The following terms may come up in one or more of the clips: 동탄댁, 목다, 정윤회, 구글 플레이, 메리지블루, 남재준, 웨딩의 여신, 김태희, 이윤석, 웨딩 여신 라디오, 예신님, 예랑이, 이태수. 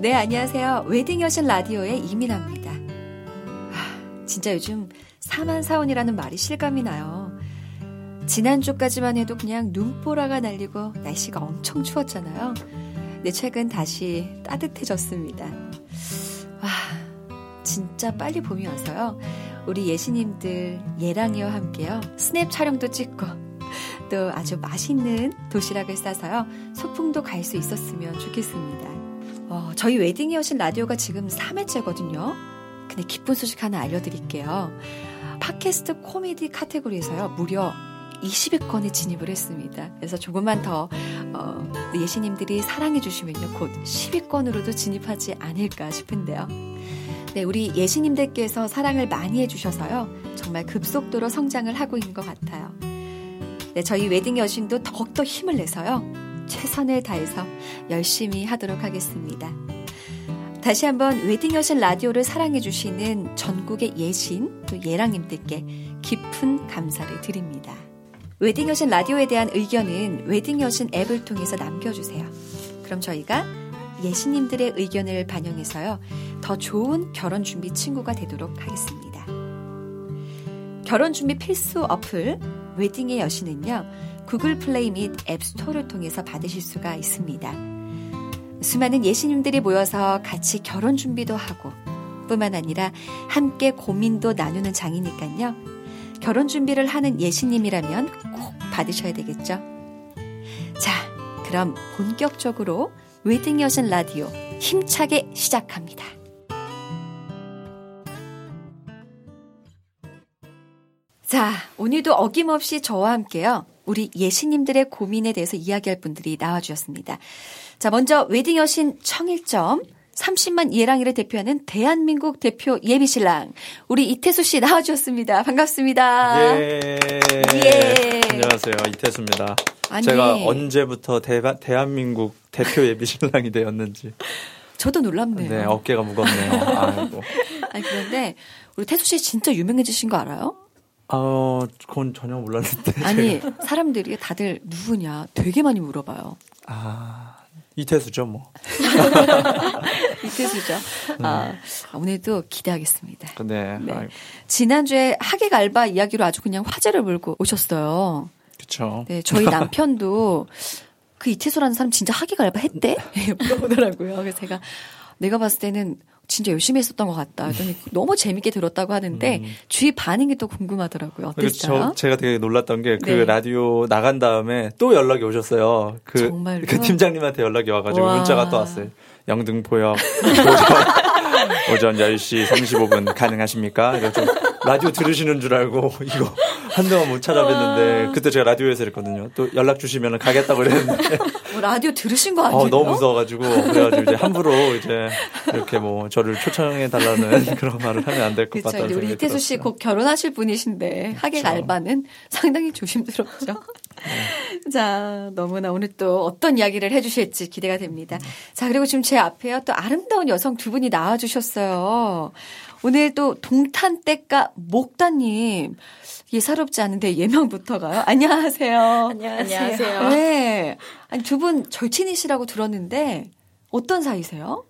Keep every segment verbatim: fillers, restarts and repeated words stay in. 네, 안녕하세요. 웨딩 여신 라디오의 이민아입니다. 아, 진짜 요즘 사만사온이라는 말이 실감이 나요. 지난주까지만 해도 그냥 눈보라가 날리고 날씨가 엄청 추웠잖아요. 근데 최근 다시 따뜻해졌습니다. 와, 진짜 빨리 봄이 와서요. 우리 예신님들 예랑이와 함께요. 스냅 촬영도 찍고 또 아주 맛있는 도시락을 싸서요. 소풍도 갈 수 있었으면 좋겠습니다. 어, 저희 웨딩 여신 라디오가 지금 삼 회째거든요. 근데 기쁜 소식 하나 알려드릴게요. 팟캐스트 코미디 카테고리에서요. 무려 이십 위권에 진입을 했습니다. 그래서 조금만 더 어, 예신님들이 사랑해주시면요. 곧 십 위권으로도 진입하지 않을까 싶은데요. 네, 우리 예신님들께서 사랑을 많이 해주셔서요. 정말 급속도로 성장을 하고 있는 것 같아요. 네, 저희 웨딩 여신도 더욱더 힘을 내서요. 최선을 다해서 열심히 하도록 하겠습니다. 다시 한번 웨딩 여신 라디오를 사랑해주시는 전국의 예신 또 예랑님들께 깊은 감사를 드립니다. 웨딩 여신 라디오에 대한 의견은 웨딩 여신 앱을 통해서 남겨주세요. 그럼 저희가 예신님들의 의견을 반영해서요. 더 좋은 결혼 준비 친구가 되도록 하겠습니다. 결혼 준비 필수 어플 웨딩의 여신은요. 구글 플레이 및 앱스토어를 통해서 받으실 수가 있습니다. 수많은 예신님들이 모여서 같이 결혼 준비도 하고 뿐만 아니라 함께 고민도 나누는 장이니까요. 결혼 준비를 하는 예신님이라면 꼭 받으셔야 되겠죠. 자, 그럼 본격적으로 웨딩 여신 라디오 힘차게 시작합니다. 자, 오늘도 어김없이 저와 함께요. 우리 예신님들의 고민에 대해서 이야기할 분들이 나와주셨습니다. 자, 먼저 웨딩 여신 청일점 삼십만 예랑이를 대표하는 대한민국 대표 예비신랑 우리 이태수 씨 나와주셨습니다. 반갑습니다. 예. 예. 안녕하세요, 이태수입니다. 아니, 제가 언제부터 대바, 대한민국 대표 예비신랑이 되었는지 저도 놀랍네요. 네, 어깨가 무겁네요. 아이고. 아니, 그런데 우리 태수 씨 진짜 유명해지신 거 알아요? 어, 그건 전혀 몰랐는데. 아니, 사람들이 다들 누구냐 되게 많이 물어봐요. 아, 이태수죠, 뭐. 이태수죠. 네. 아, 오늘도 기대하겠습니다. 네. 네. 지난주에 하객 알바 이야기로 아주 그냥 화제를 몰고 오셨어요. 그쵸. 네, 저희 남편도 그 이태수라는 사람 진짜 하객 알바 했대? 물어보더라고요. 그래서 제가 내가 봤을 때는 진짜 열심히 했었던 것 같다. 너무 재밌게 들었다고 하는데 음. 주위 반응이 또 궁금하더라고요. 어땠어요? 제가 되게 놀랐던 게 그 네. 라디오 나간 다음에 또 연락이 오셨어요. 그, 그 팀장님한테 연락이 와가지고 와. 문자가 또 왔어요. 영등포역 오전, 오전 열 시 삼십오 분 가능하십니까? 이렇게 좀 라디오 들으시는 줄 알고 이거 한동안 못 찾아뵀는데 그때 제가 라디오에서 했거든요. 또 연락 주시면 가겠다고 그랬는데 뭐 라디오 들으신 거 아니에요? 어, 너무 무서워가지고 그래가지고 이제 함부로 이제 이렇게 뭐 저를 초청해 달라는 그런 말을 하면 안 될 것 같다는 생각이 들었어요. 우리 이태수 씨 곧 결혼하실 분이신데 하객 그렇죠. 알바는 상당히 조심스럽죠. 네. 자, 너무나 오늘 또 어떤 이야기를 해주실지 기대가 됩니다. 자, 그리고 지금 제 앞에요 또 아름다운 여성 두 분이 나와주셨어요. 오늘 또 동탄댁과 목다님 예사롭지 않은데 예명부터가요. 안녕하세요. 안녕하세요. 네, 아니 두 분 절친이시라고 들었는데 어떤 사이세요?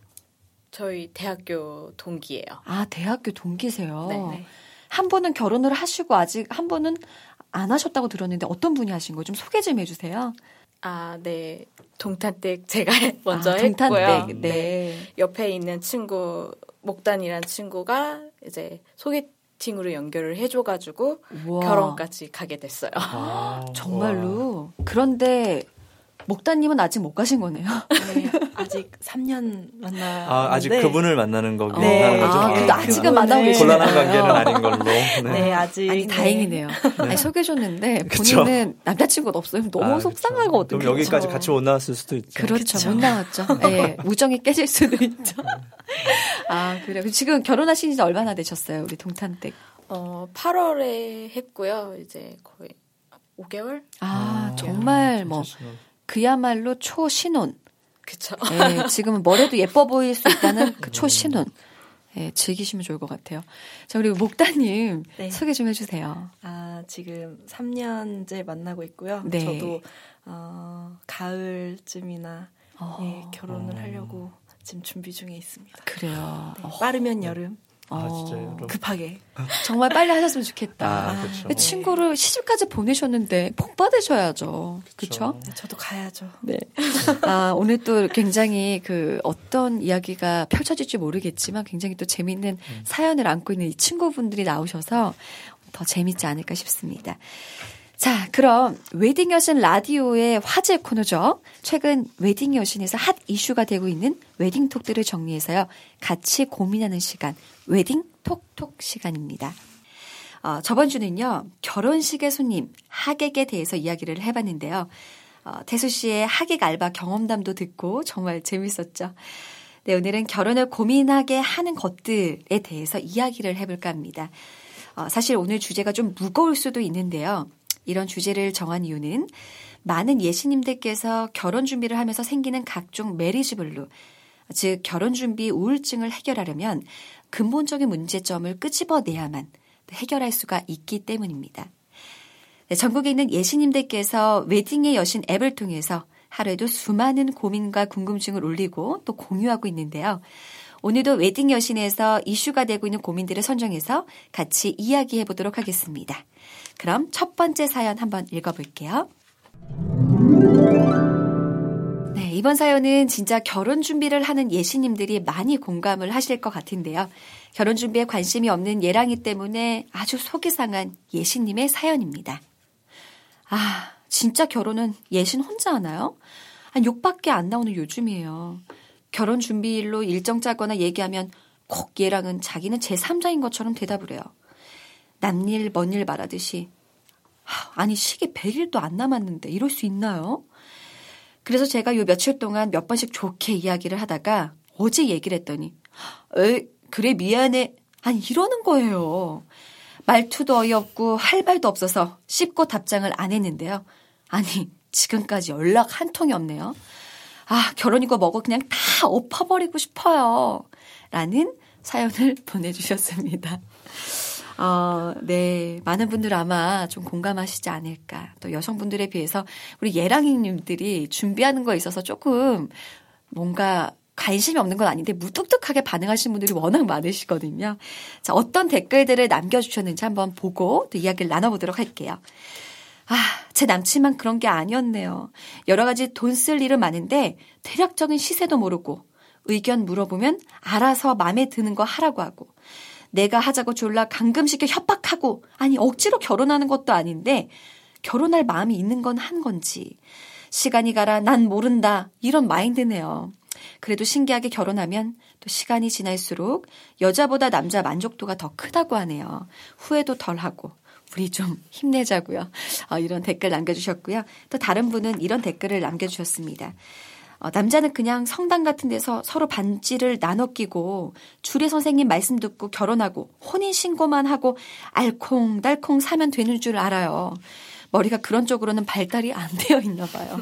저희 대학교 동기예요. 아, 대학교 동기세요. 네. 한 분은 결혼을 하시고 아직 한 분은 안 하셨다고 들었는데 어떤 분이 하신 거예요? 좀 소개 좀 해주세요. 아, 네. 동탄댁 제가 먼저 아, 동탄댁. 했고요. 네. 네. 옆에 있는 친구 목단이란 친구가 이제 소개팅으로 연결을 해줘가지고 우와. 결혼까지 가게 됐어요. 아, 정말로. 우와. 그런데 목단님은 아직 못 가신 거네요. 네, 아직 삼 년 만나. 아, 아직 그분을 만나는 거고. 네. 만나는 거죠? 아, 그래도 아직은 만나고 계시네요. 곤란한 관계는 아닌 걸로. 네, 네 아직. 아니, 다행이네요. 네. 아니, 소개해줬는데 본인은 남자친구가 없어요. 너무 아, 속상하고 어떡해요. 그럼 여기까지 같이 못 나왔을 수도 있죠. 그렇죠. 그쵸. 못 나왔죠. 네, 우정이 깨질 수도 있죠. 아, 그래요. 지금 결혼하신 지 얼마나 되셨어요? 우리 동탄댁. 어, 팔월에 했고요. 이제 거의 오 개월? 아, 아 정말 뭐. 그야말로 초신혼. 그쵸. 예, 지금은 뭐래도 예뻐 보일 수 있다는 그 초신혼. 예, 즐기시면 좋을 것 같아요. 자, 그리고 목다님 네. 소개 좀 해주세요. 아, 지금 삼 년째 만나고 있고요. 네. 저도, 어, 가을쯤이나, 어. 예, 결혼을 하려고 지금 준비 중에 있습니다. 그래요. 네, 빠르면 어. 여름. 아, 어, 진짜 여름. 급하게. 정말 빨리 하셨으면 좋겠다. 아, 그쵸. 친구를 시집까지 보내셨는데 복 받으셔야죠. 그렇죠? 네, 저도 가야죠. 네. 아, 오늘 또 굉장히 그 어떤 이야기가 펼쳐질지 모르겠지만 굉장히 또 재미있는 음. 사연을 안고 있는 이 친구분들이 나오셔서 더 재밌지 않을까 싶습니다. 자, 그럼 웨딩 여신 라디오의 화제 코너죠. 최근 웨딩 여신에서 핫 이슈가 되고 있는 웨딩 톡들을 정리해서요. 같이 고민하는 시간, 웨딩 톡톡 시간입니다. 어, 저번 주는요. 결혼식의 손님, 하객에 대해서 이야기를 해봤는데요. 어, 태수 씨의 하객 알바 경험담도 듣고 정말 재밌었죠. 네, 오늘은 결혼을 고민하게 하는 것들에 대해서 이야기를 해볼까 합니다. 어, 사실 오늘 주제가 좀 무거울 수도 있는데요. 이런 주제를 정한 이유는 많은 예신님들께서 결혼 준비를 하면서 생기는 각종 메리지블루, 즉 결혼 준비 우울증을 해결하려면 근본적인 문제점을 끄집어내야만 해결할 수가 있기 때문입니다. 네, 전국에 있는 예신님들께서 웨딩의 여신 앱을 통해서 하루에도 수많은 고민과 궁금증을 올리고 또 공유하고 있는데요. 오늘도 웨딩 여신에서 이슈가 되고 있는 고민들을 선정해서 같이 이야기해 보도록 하겠습니다. 그럼 첫 번째 사연 한번 읽어볼게요. 네, 이번 사연은 진짜 결혼 준비를 하는 예신님들이 많이 공감을 하실 것 같은데요. 결혼 준비에 관심이 없는 예랑이 때문에 아주 속이 상한 예신님의 사연입니다. 아, 진짜 결혼은 예신 혼자 하나요? 한 욕밖에 안 나오는 요즘이에요. 결혼 준비일로 일정 짜거나 얘기하면 꼭 얘랑은 자기는 제삼자인 것처럼 대답을 해요. 남일 먼일 말하듯이 아니 시기 백일도 안 남았는데 이럴 수 있나요? 그래서 제가 요 며칠 동안 몇 번씩 좋게 이야기를 하다가 어제 얘기를 했더니 에이 그래 미안해 아니 이러는 거예요. 말투도 어이없고 할 말도 없어서 씹고 답장을 안 했는데요. 아니 지금까지 연락 한 통이 없네요. 아, 결혼이고 뭐고 그냥 다 엎어버리고 싶어요. 라는 사연을 보내주셨습니다. 어, 네. 많은 분들 아마 좀 공감하시지 않을까. 또 여성분들에 비해서 우리 예랑이님들이 준비하는 거에 있어서 조금 뭔가 관심이 없는 건 아닌데 무뚝뚝하게 반응하시는 분들이 워낙 많으시거든요. 자, 어떤 댓글들을 남겨주셨는지 한번 보고 또 이야기를 나눠보도록 할게요. 아, 제 남친만 그런 게 아니었네요. 여러 가지 돈 쓸 일은 많은데 대략적인 시세도 모르고 의견 물어보면 알아서 마음에 드는 거 하라고 하고 내가 하자고 졸라 감금시켜 협박하고 아니 억지로 결혼하는 것도 아닌데 결혼할 마음이 있는 건 한 건지 시간이 가라 난 모른다 이런 마인드네요. 그래도 신기하게 결혼하면 또 시간이 지날수록 여자보다 남자 만족도가 더 크다고 하네요. 후회도 덜하고 우리 좀 힘내자고요. 어, 이런 댓글 남겨주셨고요. 또 다른 분은 이런 댓글을 남겨주셨습니다. 어, 남자는 그냥 성당 같은 데서 서로 반지를 나눠 끼고 주례 선생님 말씀 듣고 결혼하고 혼인신고만 하고 알콩달콩 사면 되는 줄 알아요. 머리가 그런 쪽으로는 발달이 안 되어 있나 봐요.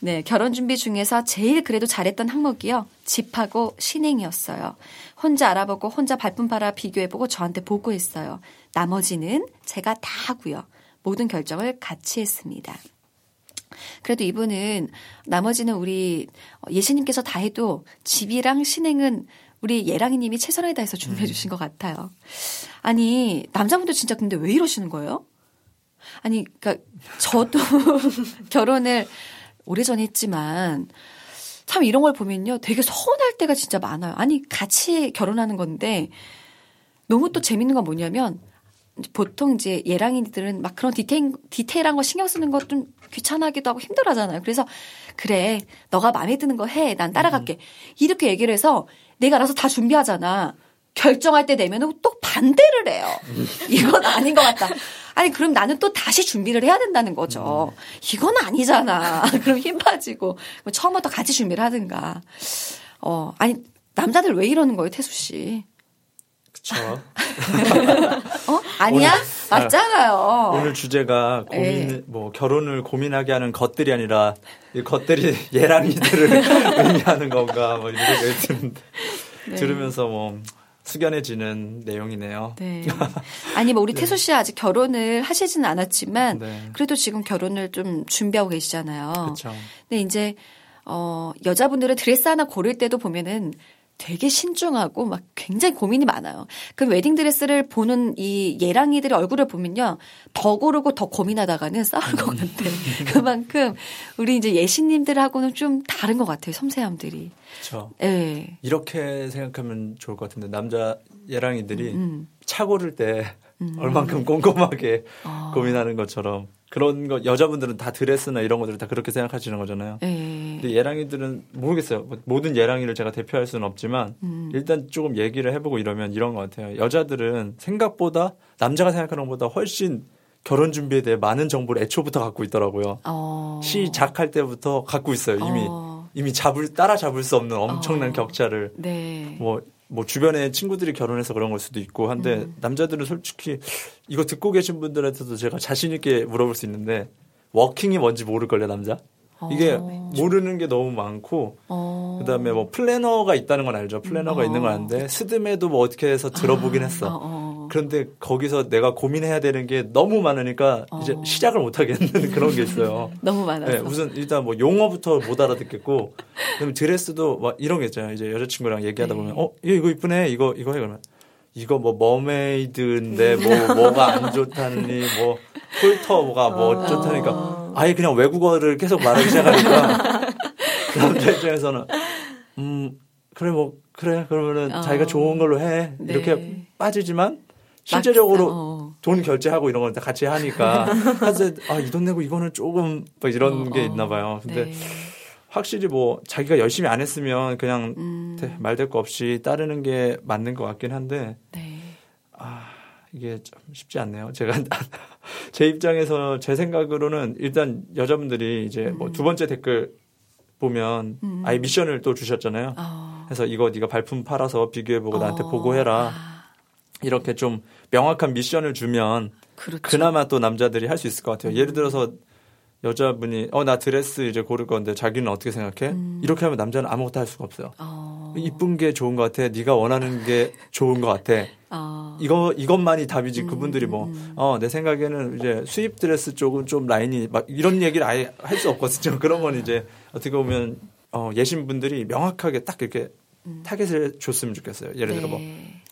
네, 결혼 준비 중에서 제일 그래도 잘했던 항목이요. 집하고 신행이었어요. 혼자 알아보고 혼자 발품 팔아 비교해보고 저한테 보고했어요. 나머지는 제가 다 하고요. 모든 결정을 같이 했습니다. 그래도 이분은 나머지는 우리 예신님께서 다 해도 집이랑 신행은 우리 예랑이님이 최선을 다해서 준비해 주신 것 같아요. 아니 남자분들 진짜 근데 왜 이러시는 거예요? 아니 그러니까 저도 결혼을 오래전에 했지만 참 이런 걸 보면요. 되게 서운할 때가 진짜 많아요. 아니 같이 결혼하는 건데 너무 또 재밌는 건 뭐냐면 보통 이제 예랑이들은 막 그런 디테일, 디테일한 거 신경 쓰는 거 좀 귀찮아하기도 하고 힘들어하잖아요. 그래서 그래 너가 마음에 드는 거 해. 난 따라갈게. 이렇게 얘기를 해서 내가 알아서 다 준비하잖아. 결정할 때 되면 또 반대를 해요. 이건 아닌 것 같다. 아니 그럼 나는 또 다시 준비를 해야 된다는 거죠. 이건 아니잖아. 그럼 힘 빠지고 처음부터 같이 준비를 하든가. 어 아니 남자들 왜 이러는 거예요 태수 씨. 그쵸. 어? 아니야? 오늘, 맞잖아요. 오늘 주제가 고민, 에이. 뭐, 결혼을 고민하게 하는 것들이 아니라, 이 것들이 예랑이들을 의미하는 건가, 뭐, 이런 생각이 드는데. 네. 들으면서 뭐, 숙연해지는 내용이네요. 네. 아니, 뭐, 우리 태수 씨 아직 결혼을 하시지는 않았지만, 네. 그래도 지금 결혼을 좀 준비하고 계시잖아요. 그쵸. 근데 이제, 어, 여자분들은 드레스 하나 고를 때도 보면은 되게 신중하고 막 굉장히 고민이 많아요. 그 웨딩드레스를 보는 이 예랑이들의 얼굴을 보면요. 더 고르고 더 고민하다가는 싸울 것 같아요. 그만큼 우리 이제 예신님들하고는 좀 다른 것 같아요. 섬세함들이. 그렇죠. 네. 이렇게 생각하면 좋을 것 같은데 남자 예랑이들이 음. 차 고를 때 음. 얼만큼 꼼꼼하게 어. 고민하는 것처럼 그런 거 여자분들은 다 드레스나 이런 것들을 다 그렇게 생각하시는 거잖아요. 에이. 근데 예랑이들은 모르겠어요. 모든 예랑이를 제가 대표할 수는 없지만 음. 일단 조금 얘기를 해보고 이러면 이런 것 같아요. 여자들은 생각보다 남자가 생각하는 것보다 훨씬 결혼 준비에 대해 많은 정보를 애초부터 갖고 있더라고요. 어. 시작할 때부터 갖고 있어요. 이미 어. 이미 잡을 따라 잡을 수 없는 엄청난 어. 격차를. 네. 뭐. 뭐 주변에 친구들이 결혼해서 그런 걸 수도 있고 한데 음. 남자들은 솔직히 이거 듣고 계신 분들한테도 제가 자신 있게 물어볼 수 있는데 워킹이 뭔지 모를걸요 남자? 어. 이게 모르는 게 너무 많고 어. 그다음에 뭐 플래너가 있다는 건 알죠. 플래너가 어. 있는 건 아는데 스드메도 뭐 어떻게 해서 들어보긴 했어. 어. 어. 그런데 거기서 내가 고민해야 되는 게 너무 많으니까 어. 이제 시작을 못 하겠는 그런 게 있어요. 너무 많아서. 네, 우선 일단 뭐 용어부터 못 알아듣겠고 그다음에 드레스도 막 이런 게 있잖아요. 이제 여자친구랑 얘기하다 보면 네. 어 이거 이쁘네 이거 이거 해 그러면 이거 뭐 머메이드인데 뭐 뭐가 안 좋다니 뭐 폴터가 뭐 어. 좋다니까 아예 그냥 외국어를 계속 말하기 시작하니까 남자 입장에서는 음 그래 뭐 그래 그러면은 어. 자기가 좋은 걸로 해 네. 이렇게 빠지지만 실제적으로 어. 돈 결제하고 이런 걸 다 같이 하니까 사실 아, 이 돈 내고 이거는 조금 뭐 이런 어, 게 있나 봐요. 근데 네. 확실히 뭐 자기가 열심히 안 했으면 그냥 음. 말 될 거 없이 따르는 게 맞는 것 같긴 한데 네. 아 이게 좀 쉽지 않네요. 제가 제 입장에서 제 생각으로는 일단 여자분들이 이제 음. 뭐 두 번째 댓글 보면 음. 아예 미션을 또 주셨잖아요. 어. 그래서 이거 네가 발품 팔아서 비교해보고 어. 나한테 보고해라. 이렇게 좀 명확한 미션을 주면 그렇죠. 그나마 또 남자들이 할 수 있을 것 같아요. 음. 예를 들어서 여자분이 어, 나 드레스 이제 고를 건데 자기는 어떻게 생각해? 음. 이렇게 하면 남자는 아무것도 할 수가 없어요. 어. 이쁜 게 좋은 것 같아. 네가 원하는 게 좋은 것 같아. 어. 이거 이것만이 답이지. 음. 그분들이 뭐 어, 내 생각에는 이제 수입 드레스 쪽은 좀 라인이 막 이런 얘기를 아예 할 수 없거든요. 그런 건 이제 어떻게 보면 어, 예신분들이 명확하게 딱 이렇게 음. 타겟을 줬으면 좋겠어요. 예를 네. 들어 뭐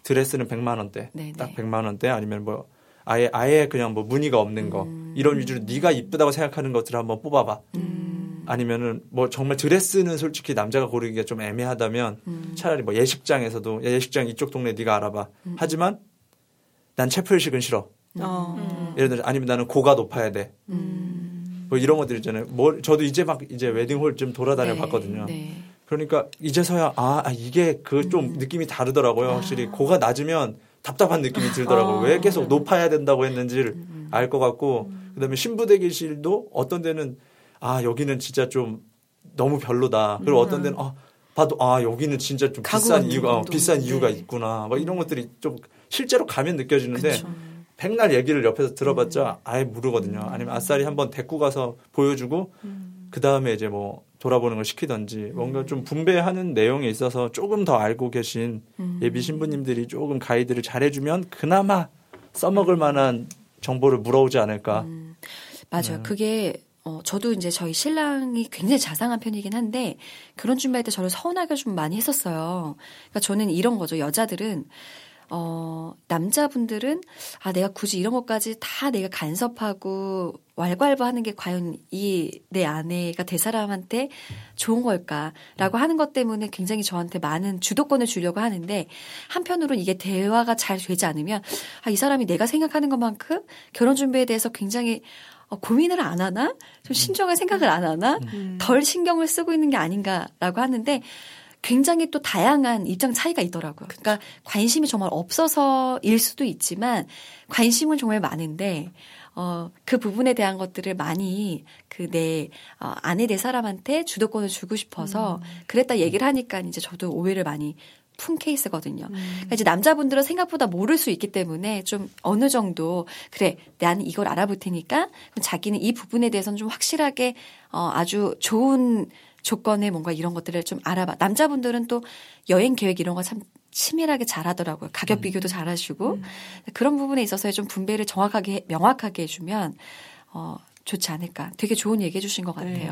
드레스는 백만 원대. 네네. 딱 백만 원대 아니면 뭐 아예 아예 그냥 뭐 무늬가 없는 거 음. 이런 위주로 네가 이쁘다고 생각하는 것들을 한번 뽑아봐. 음. 아니면은 뭐 정말 드레스는 솔직히 남자가 고르기가 좀 애매하다면 음. 차라리 뭐 예식장에서도 예식장 이쪽 동네 네가 알아봐. 음. 하지만 난 채플식은 싫어. 어. 음. 예를 들어 아니면 나는 고가 높아야 돼. 음. 뭐 이런 것들 있잖아요. 뭐 저도 이제 막 이제 웨딩홀 좀 돌아다녀 네. 봤거든요. 네. 그러니까 이제서야 아 이게 그 좀 음. 느낌이 다르더라고요. 확실히 아. 고가 낮으면 답답한 느낌이 들더라고요. 아. 왜 계속 높아야 된다고 했는지를 음. 알 것 같고 음. 그다음에 신부 대기실도 어떤 데는 아 여기는 진짜 좀 너무 별로다. 그리고 음. 어떤 데는 아 봐도 아 여기는 진짜 좀 비싼 이유가 어, 비싼 이유가 네. 있구나. 막 이런 것들이 좀 실제로 가면 느껴지는데 그쵸. 백날 얘기를 옆에서 들어봤자 음. 아예 모르거든요. 아니면 아싸리 한번 데리고 가서 보여주고 음. 그 다음에 이제 뭐 돌아보는 걸 시키든지 뭔가 좀 분배하는 내용에 있어서 조금 더 알고 계신 음. 예비 신부님들이 조금 가이드를 잘해주면 그나마 써먹을 만한 정보를 물어오지 않을까. 음. 맞아요. 음. 그게 어, 저도 이제 저희 신랑이 굉장히 자상한 편이긴 한데 그런 준비할 때 저를 서운하게 좀 많이 했었어요. 그러니까 저는 이런 거죠. 여자들은 어, 남자분들은 아 내가 굳이 이런 것까지 다 내가 간섭하고 왈가왈부하는 게 과연 이 내 아내가 대 사람한테 좋은 걸까라고 하는 것 때문에 굉장히 저한테 많은 주도권을 주려고 하는데 한편으로는 이게 대화가 잘 되지 않으면 아, 이 사람이 내가 생각하는 것만큼 결혼 준비에 대해서 굉장히 어, 고민을 안 하나? 좀 신중한 생각을 안 하나? 덜 신경을 쓰고 있는 게 아닌가라고 하는데 굉장히 또 다양한 입장 차이가 있더라고요. 그러니까 관심이 정말 없어서일 수도 있지만 관심은 정말 많은데 어, 그 부분에 대한 것들을 많이 그 내 어, 아내 내 사람한테 주도권을 주고 싶어서 그랬다 얘기를 하니까 이제 저도 오해를 많이 푼 케이스거든요. 음. 그러니까 이제 남자분들은 생각보다 모를 수 있기 때문에 좀 어느 정도 그래 난 이걸 알아볼 테니까 그럼 자기는 이 부분에 대해서는 좀 확실하게 어, 아주 좋은 조건에 뭔가 이런 것들을 좀 알아봐. 남자분들은 또 여행 계획 이런 거 참 치밀하게 잘 하더라고요. 가격 비교도 잘 하시고. 음. 그런 부분에 있어서 좀 분배를 정확하게, 명확하게 해주면, 어, 좋지 않을까. 되게 좋은 얘기 해주신 것 같아요. 네.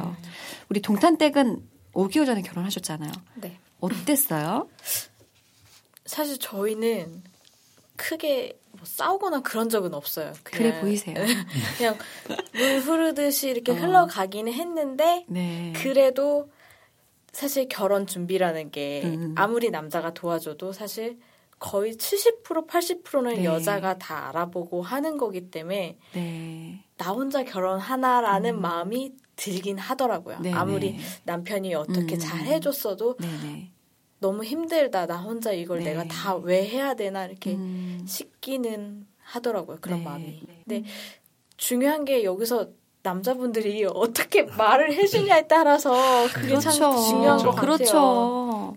우리 동탄댁은 오 개월 전에 결혼하셨잖아요. 네. 어땠어요? 사실 저희는 크게 뭐 싸우거나 그런 적은 없어요. 그냥, 그래 보이세요. 그냥 물 흐르듯이 이렇게 어. 흘러가기는 했는데 네. 그래도 사실 결혼 준비라는 게 음. 아무리 남자가 도와줘도 사실 거의 칠십 퍼센트 팔십 퍼센트는 네. 여자가 다 알아보고 하는 거기 때문에 네. 나 혼자 결혼하나라는 음. 마음이 들긴 하더라고요. 네네. 아무리 남편이 어떻게 음. 잘 해줬어도 네네. 너무 힘들다. 나 혼자 이걸 네. 내가 다 왜 해야 되나 이렇게 음. 싶기는 하더라고요. 그런 네. 마음이. 근데 중요한 게 여기서 남자분들이 어떻게 말을 해주냐에 따라서 그게 그렇죠. 참 중요한 것 그렇죠. 같아요. 그렇죠.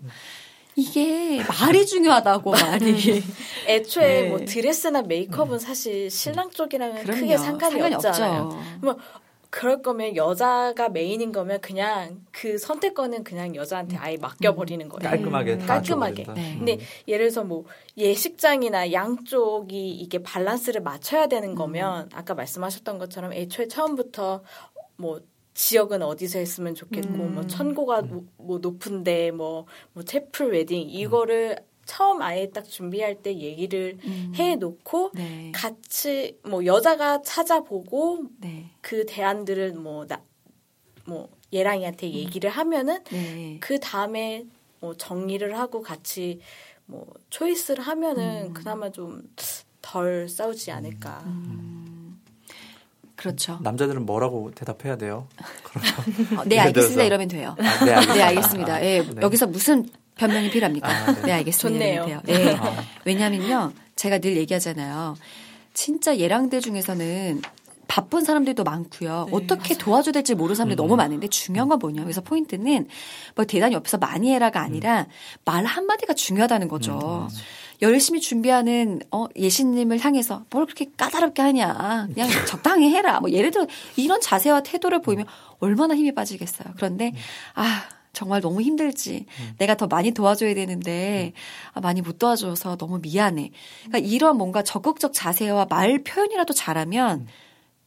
이게 말이 중요하다고 말이. 애초에 네. 뭐 드레스나 메이크업은 사실 신랑 쪽이랑은 그럼요. 크게 상관이, 상관이 없잖아요. 뭐 그럴 거면 여자가 메인인 거면 그냥 그 선택권은 그냥 여자한테 아예 맡겨버리는 거예요. 깔끔하게. 다 깔끔하게. 네. 근데 예를 들어서 뭐 예식장이나 양쪽이 이게 밸런스를 맞춰야 되는 거면 아까 말씀하셨던 것처럼 애초에 처음부터 뭐 지역은 어디서 했으면 좋겠고 음. 뭐 천고가 뭐, 뭐 높은데 뭐, 뭐 채플 웨딩 이거를 음. 처음 아예 딱 준비할 때 얘기를 음. 해놓고 네. 같이 뭐 여자가 찾아보고 네. 그 대안들을 뭐 나 뭐 예랑이한테 음. 얘기를 하면은 네. 그 다음에 뭐 정리를 하고 같이 뭐 초이스를 하면은 음. 그나마 좀 덜 싸우지 않을까. 음. 그렇죠. 남자들은 뭐라고 대답해야 돼요? 어, 네 알겠습니다. 이러면 돼요. 아, 네 알겠습니다. 네, 알겠습니다. 네, 네. 여기서 무슨 변명이 필요합니까? 아, 네. 네, 알겠습니다. 좋네요. 네. 아. 왜냐면요, 제가 늘 얘기하잖아요. 진짜 예랑대 중에서는 바쁜 사람들도 많고요. 네, 어떻게 맞아요. 도와줘야 될지 모르는 사람들이 음. 너무 많은데 중요한 건 뭐냐. 그래서 포인트는 뭐 대단히 옆에서 많이 해라가 아니라 음. 말 한마디가 중요하다는 거죠. 음, 열심히 준비하는 어, 예신님을 향해서 뭘 그렇게 까다롭게 하냐. 그냥 적당히 해라. 뭐 예를 들어 이런 자세와 태도를 보이면 얼마나 힘이 빠지겠어요. 그런데 아. 정말 너무 힘들지. 음. 내가 더 많이 도와줘야 되는데 음. 많이 못 도와줘서 너무 미안해. 그러니까 이런 뭔가 적극적 자세와 말 표현이라도 잘하면 음.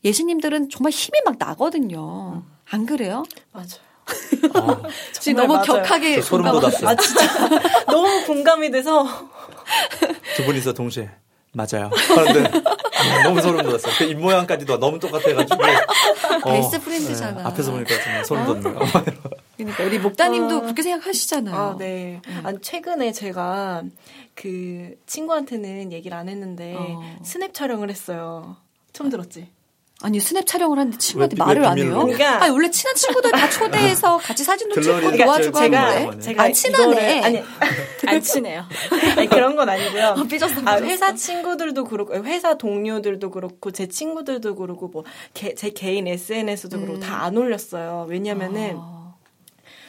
예수님들은 정말 힘이 막 나거든요. 음. 안 그래요? 맞아요. 아, 지금 너무 맞아요. 격하게 소름 돋았어요. 아, 진짜 너무 공감이 돼서 두 분이서 동시에 맞아요. 그런데 너무 소름 돋았어요. 그 입 모양까지도 너무 똑같아가지고 어, 베스트 프렌드잖아. 네. 앞에서 보니까 정말 소름 돋네요. 그러니까 우리 목다님도 아, 그렇게 생각하시잖아요. 아, 네. 음. 아니, 최근에 제가 그 친구한테는 얘기를 안 했는데 어. 스냅 촬영을 했어요. 처음 들었지? 아니 스냅 촬영을 하는데 친구한테 왜, 말을 왜 안 해요? 그러니까 아니, 원래 친한 친구들 다 초대해서 같이 사진도 찍고 도와주고 하는데 안 친하네. 아니 안 친해요. 아니, 그런 건 아니고요. 어, 삐졌어, 아, 삐졌어. 회사 친구들도 그렇고 회사 동료들도 그렇고 제 친구들도 그렇고 뭐 제 개인 에스엔에스도 음. 그렇고 다 안 올렸어요. 왜냐면은 어.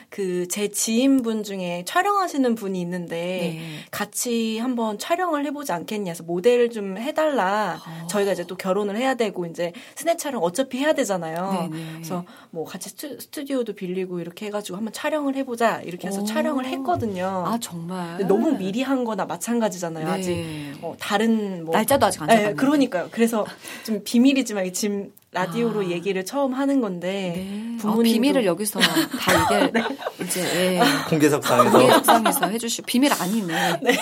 그 제 지인분 중에 촬영하시는 분이 있는데 네. 같이 한번 촬영을 해보지 않겠냐 해서 모델을 좀 해달라. 어. 저희가 이제 또 결혼을 해야 되고 이제 스냅 촬영 어차피 해야 되잖아요. 네네. 그래서 뭐 같이 스튜디오도 빌리고 이렇게 해가지고 한번 촬영을 해보자 이렇게 해서 오. 촬영을 했거든요. 아 정말? 너무 미리 한 거나 마찬가지잖아요. 네. 아직 어, 다른 뭐 날짜도 아직 안 잡았는데. 네, 그러니까요. 그래서 좀 비밀이지만 지금 라디오로 아. 얘기를 처음 하는 건데 네. 부모님 아, 비밀을 여기서 다 얘기를 네. 이제 네. 공개석상에서 공개석상에서 해주시 비밀 아니네 네.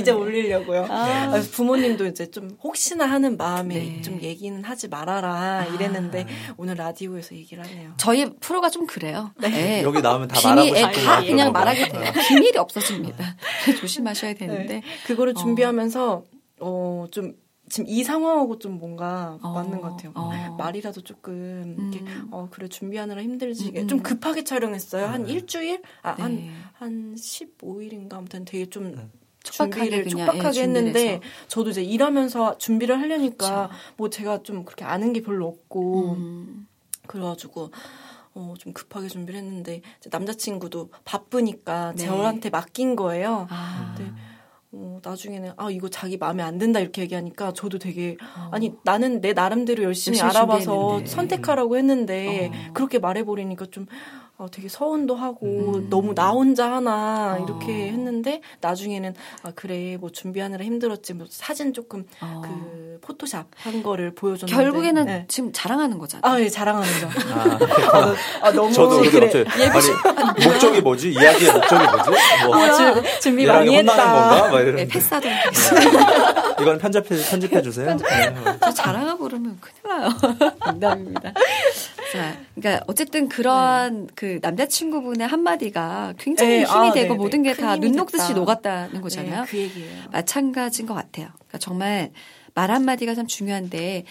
이제 올리려고요. 아. 네. 부모님도 이제 좀 혹시나 하는 마음에 네. 좀 얘기는 하지 말아라 이랬는데 아. 오늘 라디오에서 얘기를 하네요. 저희 프로가 좀 그래요. 네. 네. 여기 나오면 다 비밀, 말하고 싶은 다 그냥 말하게 돼요. 비밀이 없어집니다. 조심하셔야 되는데 네. 그거를 어. 준비하면서 어, 좀 지금 이 상황하고 좀 뭔가 어, 맞는 것 같아요. 어. 말이라도 조금 이렇게 음. 어 그래 준비하느라 힘들지. 음. 좀 급하게 촬영했어요. 음. 한 일주일? 아, 네. 한, 한 십오 일인가 아무튼 되게 좀 네. 준비를 촉박하게, 촉박하게 예, 했는데 준비해서. 저도 이제 일하면서 준비를 하려니까 그쵸. 뭐 제가 좀 그렇게 아는 게 별로 없고 음. 그래가지고 어, 좀 급하게 준비를 했는데 남자친구도 바쁘니까 네. 저한테 맡긴 거예요. 아. 근데, 어, 어, 나중에는 아 이거 자기 마음에 안 든다 이렇게 얘기하니까 저도 되게 어. 아니 나는 내 나름대로 열심히, 열심히 알아봐서 준비했는데. 선택하라고 했는데 어. 그렇게 말해버리니까 좀 아, 되게 서운도 하고 음. 너무 나 혼자 하나 이렇게 어. 했는데 나중에는 아 그래 뭐 준비하느라 힘들었지 뭐 사진 조금 어. 그 포토샵 한 거를 보여줬는데 결국에는 네. 지금 자랑하는 거잖아요. 아, 예, 자랑하는 거. 아, 아, 아 너무 저도 그래. 그래. 아니, 목적이 뭐지? 이야기의 목적이 뭐지? 뭐 아, 준비 많이 했다. 네, 패스하던 이건 편집해 편집해 주세요. 편집. 네. 저 자랑하고 그러면 큰일 나요. 농담입니다. 자, 그러니까 어쨌든 그런 네. 그 남자친구분의 한마디가 굉장히 에이, 힘이 아, 되고 네네. 모든 게 다 눈 녹듯이 녹았다는 거잖아요. 네, 그 얘기예요. 마찬가지인 것 같아요. 그러니까 정말 말 한마디가 참 중요한데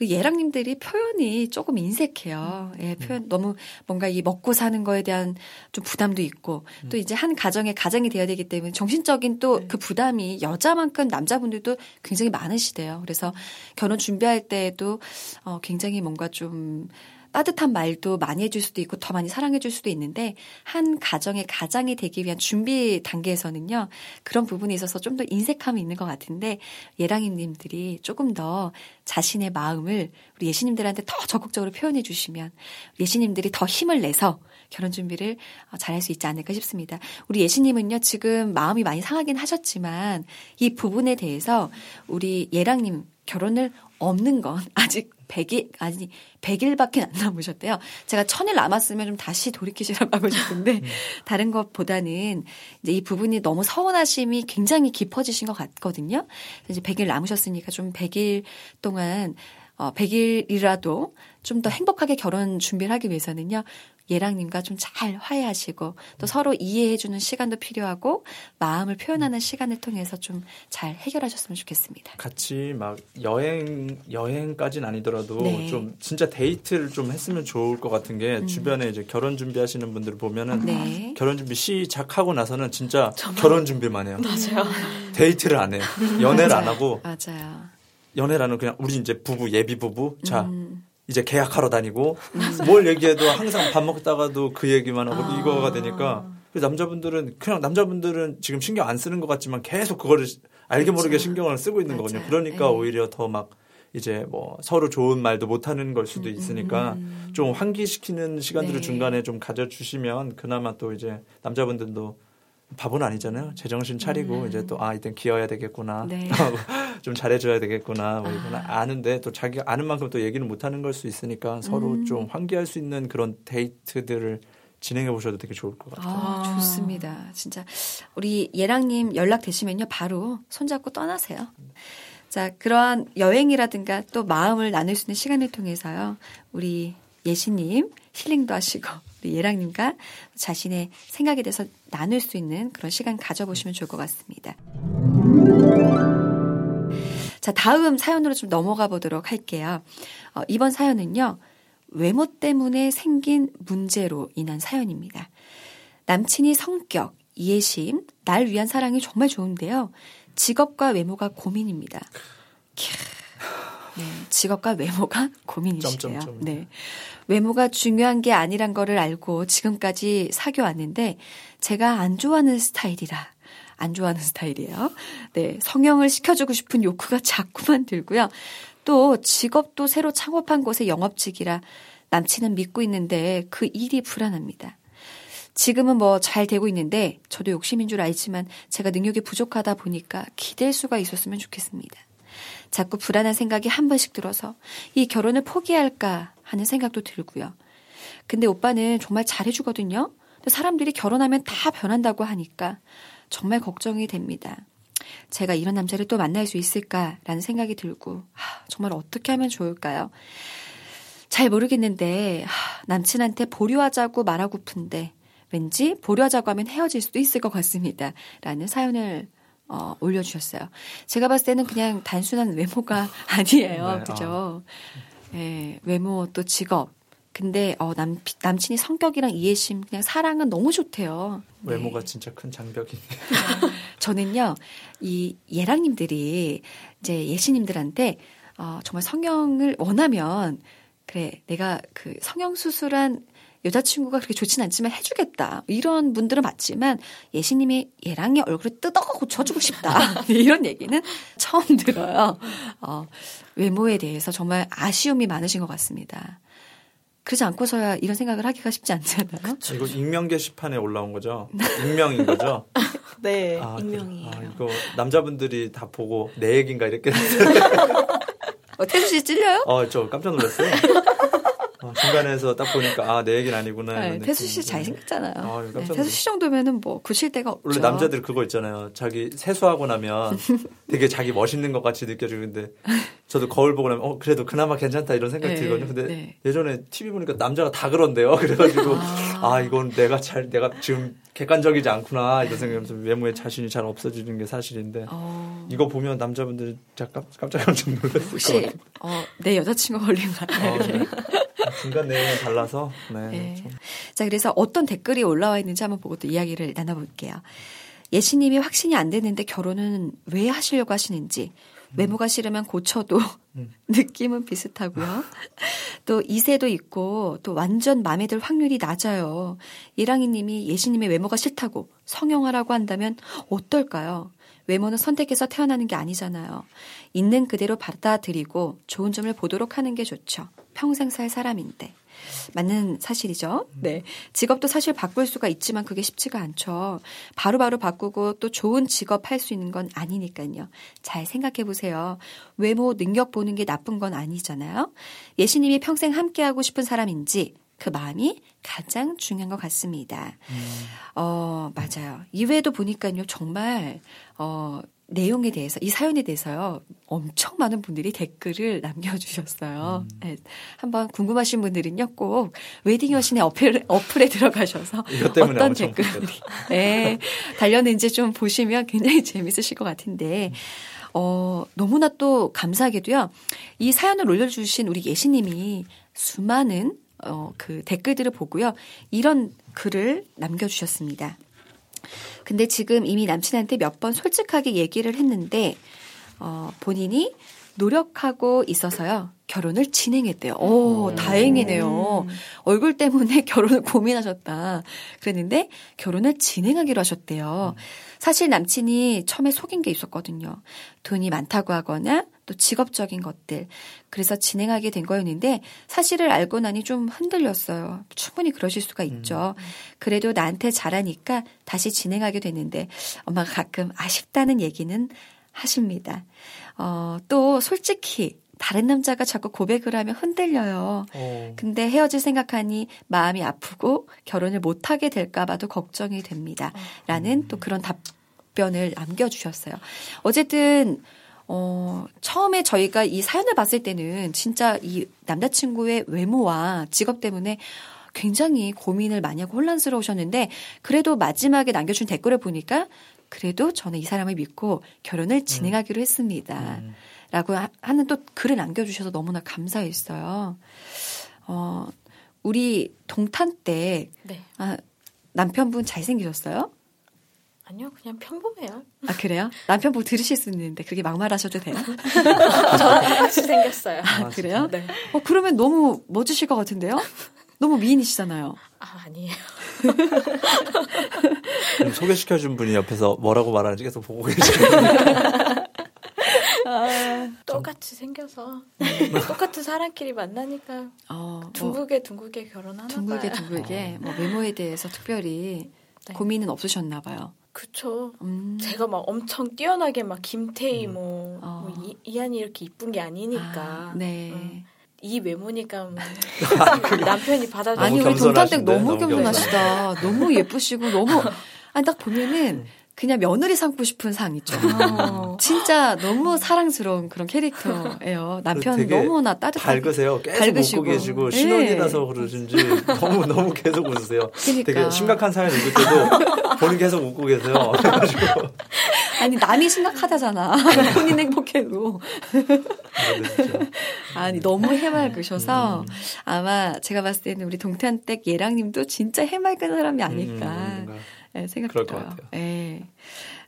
예랑님들이 표현이 조금 인색해요. 예, 표현 너무 뭔가 이 먹고 사는 거에 대한 좀 부담도 있고 또 이제 한 가정의 가장이 되어야 되기 때문에 정신적인 또 그 부담이 여자만큼 남자분들도 굉장히 많으시대요. 그래서 결혼 준비할 때에도 어, 굉장히 뭔가 좀 따뜻한 말도 많이 해줄 수도 있고 더 많이 사랑해줄 수도 있는데 한 가정의 가장이 되기 위한 준비 단계에서는요. 그런 부분에 있어서 좀 더 인색함이 있는 것 같은데 예랑이님들이 조금 더 자신의 마음을 우리 예신님들한테 더 적극적으로 표현해 주시면 예신님들이 더 힘을 내서 결혼 준비를 잘할 수 있지 않을까 싶습니다. 우리 예신님은요. 지금 마음이 많이 상하긴 하셨지만 이 부분에 대해서 우리 예랑님 결혼을 없는 건 아직 백 일, 아니, 백 일밖에 안 남으셨대요. 제가 천 일 남았으면 좀 다시 돌이키시라고 하고 싶은데, 다른 것보다는 이제 이 부분이 너무 서운하심이 굉장히 깊어지신 것 같거든요. 이제 백 일 남으셨으니까 좀 백 일 동안, 어, 백 일이라도 좀 더 행복하게 결혼 준비를 하기 위해서는요. 예랑님과 좀 잘 화해하시고 또 서로 이해해주는 시간도 필요하고 마음을 표현하는 시간을 통해서 좀 잘 해결하셨으면 좋겠습니다. 같이 막 여행 여행까지는 아니더라도 네. 좀 진짜 데이트를 좀 했으면 좋을 것 같은 게 음. 주변에 이제 결혼 준비하시는 분들 보면은 네. 결혼 준비 시작하고 나서는 진짜 정말... 결혼 준비만 해요. 맞아요. 데이트를 안 해요. 연애를 안 하고. 맞아요. 연애를 안 하고 그냥 우리 이제 부부 예비 부부 자. 음. 이제 계약하러 다니고 뭘 얘기해도 항상 밥 먹다가도 그 얘기만 하고 아~ 이거가 되니까 그래서 남자분들은 그냥 남자분들은 지금 신경 안 쓰는 것 같지만 계속 그거를 알게 모르게 그렇죠. 신경을 쓰고 있는 맞아요. 거거든요. 그러니까 에이. 오히려 더 막 이제 뭐 서로 좋은 말도 못하는 걸 수도 있으니까 음. 좀 환기시키는 시간들을 네. 중간에 좀 가져주시면 그나마 또 이제 남자분들도 밥은 아니잖아요. 제정신 차리고 음. 이제 또 아 이땐 기어야 되겠구나. 네. 좀 잘해줘야 되겠구나. 뭐 이거나 아. 아는데 또 자기가 아는 만큼 또 얘기는 못하는 걸 수 있으니까 서로 음. 좀 환기할 수 있는 그런 데이트들을 진행해 보셔도 되게 좋을 것 같아요. 아, 좋습니다. 진짜 우리 예랑님 연락 되시면요. 바로 손잡고 떠나세요. 자, 그러한 여행이라든가 또 마음을 나눌 수 있는 시간을 통해서요. 우리 예신님 힐링도 하시고 우리 예랑님과 자신의 생각에 대해서 나눌 수 있는 그런 시간 가져보시면 좋을 것 같습니다. 자, 다음 사연으로 좀 넘어가 보도록 할게요. 어, 이번 사연은요. 외모 때문에 생긴 문제로 인한 사연입니다. 남친이 성격, 이해심, 날 위한 사랑이 정말 좋은데요. 직업과 외모가 고민입니다. 네, 직업과 외모가 고민이시네요. 네. 외모가 중요한 게 아니란 거를 알고 지금까지 사귀어 왔는데 제가 안 좋아하는 스타일이라. 안 좋아하는 스타일이에요. 네, 성형을 시켜주고 싶은 욕구가 자꾸만 들고요. 또 직업도 새로 창업한 곳의 영업직이라 남친은 믿고 있는데 그 일이 불안합니다. 지금은 뭐 잘 되고 있는데 저도 욕심인 줄 알지만 제가 능력이 부족하다 보니까 기댈 수가 있었으면 좋겠습니다. 자꾸 불안한 생각이 한 번씩 들어서 이 결혼을 포기할까 하는 생각도 들고요. 근데 오빠는 정말 잘해주거든요. 사람들이 결혼하면 다 변한다고 하니까 정말 걱정이 됩니다. 제가 이런 남자를 또 만날 수 있을까라는 생각이 들고 하, 정말 어떻게 하면 좋을까요? 잘 모르겠는데 하, 남친한테 보류하자고 말하고픈데 왠지 보류하자고 하면 헤어질 수도 있을 것 같습니다. 라는 사연을 어, 올려주셨어요. 제가 봤을 때는 그냥 단순한 외모가 아니에요. 네, 그죠? 아. 네, 외모 또 직업. 근데 어, 남, 남친이 성격이랑 이해심 그냥 사랑은 너무 좋대요. 네. 외모가 진짜 큰 장벽이네요. 저는요. 이 예랑님들이 이제 예신님들한테 어, 정말 성형을 원하면 그래 내가 그 성형수술한 여자친구가 그렇게 좋진 않지만 해주겠다. 이런 분들은 맞지만 예신님이 예랑이 얼굴에 뜯어 고쳐주고 싶다. 이런 얘기는 처음 들어요. 어, 외모에 대해서 정말 아쉬움이 많으신 것 같습니다. 그러지 않고서야 이런 생각을 하기가 쉽지 않잖아요. 그쵸. 이거 익명 게시판에 올라온 거죠? 익명인 거죠? 네, 아, 익명이에요. 아, 이거 남자분들이 다 보고 내 얘기인가 이렇게. 어, 태수 씨 찔려요? 어, 저 깜짝 놀랐어요. 어, 중간에서 딱 보니까 아, 내 얘기는 아니구나. 네, 태수 씨 잘생겼잖아요. 아, 네, 태수 씨 정도면은 뭐 굳힐 데가 없죠. 원래 남자들 그거 있잖아요. 자기 세수하고 나면 되게 자기 멋있는 것 같이 느껴지는데 저도 거울 보고 나면 어, 그래도 그나마 괜찮다 이런 생각이 네, 들거든요. 근데 네. 예전에 티비 보니까 남자가 다 그런데요. 그래가지고 아, 아 이건 내가 잘 내가 지금 객관적이지 않구나 이런 생각하면서 외모에 자신이 잘 없어지는 게 사실인데 어... 이거 보면 남자분들 깜, 깜짝 깜짝 놀랐을 혹시 어, 내 여자친구 걸린 거 같아요. 어, 네. 중간 내용은 달라서. 네. 네. 자, 그래서 어떤 댓글이 올라와 있는지 한번 보고 또 이야기를 나눠볼게요. 예신님이 확신이 안 되는데 결혼은 왜 하시려고 하시는지 음. 외모가 싫으면 고쳐도 음. 느낌은 비슷하고요. 또 이세도 있고 또 완전 마음에 들 확률이 낮아요. 예랑이님이 예신님의 외모가 싫다고 성형하라고 한다면 어떨까요? 외모는 선택해서 태어나는 게 아니잖아요. 있는 그대로 받아들이고 좋은 점을 보도록 하는 게 좋죠. 평생 살 사람인데. 맞는 사실이죠. 네. 직업도 사실 바꿀 수가 있지만 그게 쉽지가 않죠. 바로바로 바로 바꾸고 또 좋은 직업 할 수 있는 건 아니니까요. 잘 생각해 보세요. 외모 능력 보는 게 나쁜 건 아니잖아요. 예신님이 평생 함께하고 싶은 사람인지 그 마음이 가장 중요한 것 같습니다. 음. 어, 맞아요. 이외에도 보니까요, 정말, 어, 내용에 대해서, 이 사연에 대해서요, 엄청 많은 분들이 댓글을 남겨주셨어요. 음. 네, 한번 궁금하신 분들은요, 꼭 웨딩 여신의 어플, 어플에 들어가셔서 어떤 댓글이 네, 달렸는지 좀 보시면 굉장히 재밌으실 것 같은데, 음. 어, 너무나 또 감사하게도요, 이 사연을 올려주신 우리 예신님이 수많은 어, 그 댓글들을 보고요. 이런 글을 남겨주셨습니다. 근데 지금 이미 남친한테 몇 번 솔직하게 얘기를 했는데 어, 본인이 노력하고 있어서요. 결혼을 진행했대요. 오, 오. 다행이네요. 얼굴 때문에 결혼을 고민하셨다. 그랬는데 결혼을 진행하기로 하셨대요. 음. 사실 남친이 처음에 속인 게 있었거든요. 돈이 많다고 하거나 또 직업적인 것들. 그래서 진행하게 된 거였는데 사실을 알고 나니 좀 흔들렸어요. 충분히 그러실 수가 있죠. 음. 그래도 나한테 잘하니까 다시 진행하게 됐는데 엄마가 가끔 아쉽다는 얘기는 하십니다. 어, 또 솔직히 다른 남자가 자꾸 고백을 하면 흔들려요. 오. 근데 헤어질 생각하니 마음이 아프고 결혼을 못하게 될까 봐도 걱정이 됩니다. 라는 또 그런 답변을 남겨주셨어요. 어쨌든 어, 처음에 저희가 이 사연을 봤을 때는 진짜 이 남자친구의 외모와 직업 때문에 굉장히 고민을 많이 하고 혼란스러우셨는데 그래도 마지막에 남겨준 댓글을 보니까 그래도 저는 이 사람을 믿고 결혼을 진행하기로 음. 했습니다. 음. 라고 하는 또 글을 남겨주셔서 너무나 감사했어요. 어, 우리 동탄댁 네. 아, 남편분 잘생기셨어요? 아니요. 그냥 평범해요. 아 그래요? 남편분 들으실 수 있는데 그렇게 막말하셔도 돼요? 저랑 같이 생겼어요. 아, 그래요? 네. 어, 그러면 너무 멋지실 것 같은데요? 너무 미인이시잖아요. 아, 아니에요. 소개시켜준 분이 옆에서 뭐라고 말하는지 계속 보고 계시거든요. 아, 똑같이 생겨서 똑같은 사람끼리 만나니까 어, 둥글게 뭐, 둥글게 결혼하나 둥글게 봐요. 둥글게 둥글게 뭐 외모에 대해서 특별히 네. 고민은 없으셨나 봐요. 그쵸. 음. 제가 막 엄청 뛰어나게 막 김태희 음. 뭐, 어. 뭐 이, 이한이 이렇게 이쁜 게 아니니까. 아, 네. 음. 이 외모니까 뭐 남편이 받아줘. 아니 우리 동탄댁 너무 겸손하시다. 너무, 너무 예쁘시고 너무 아니 딱 보면은. 그냥 며느리 삼고 싶은 상 있죠. 어. 진짜 너무 사랑스러운 그런 캐릭터예요. 남편 너무나 따뜻하게 밝으세요. 계속 웃고 계시고 신혼이라서 네. 그러신지 너무 너무 계속 웃으세요. 그러니까. 되게 심각한 사연 읽을 때도 본인 계속 웃고 계세요. 아니 남이 심각하다잖아. 본인 행복해도. 아니 너무 해맑으셔서 아마 제가 봤을 때는 우리 동탄댁 예랑님도 진짜 해맑은 사람이 아닐까. 음, 생각이 들어요. 예.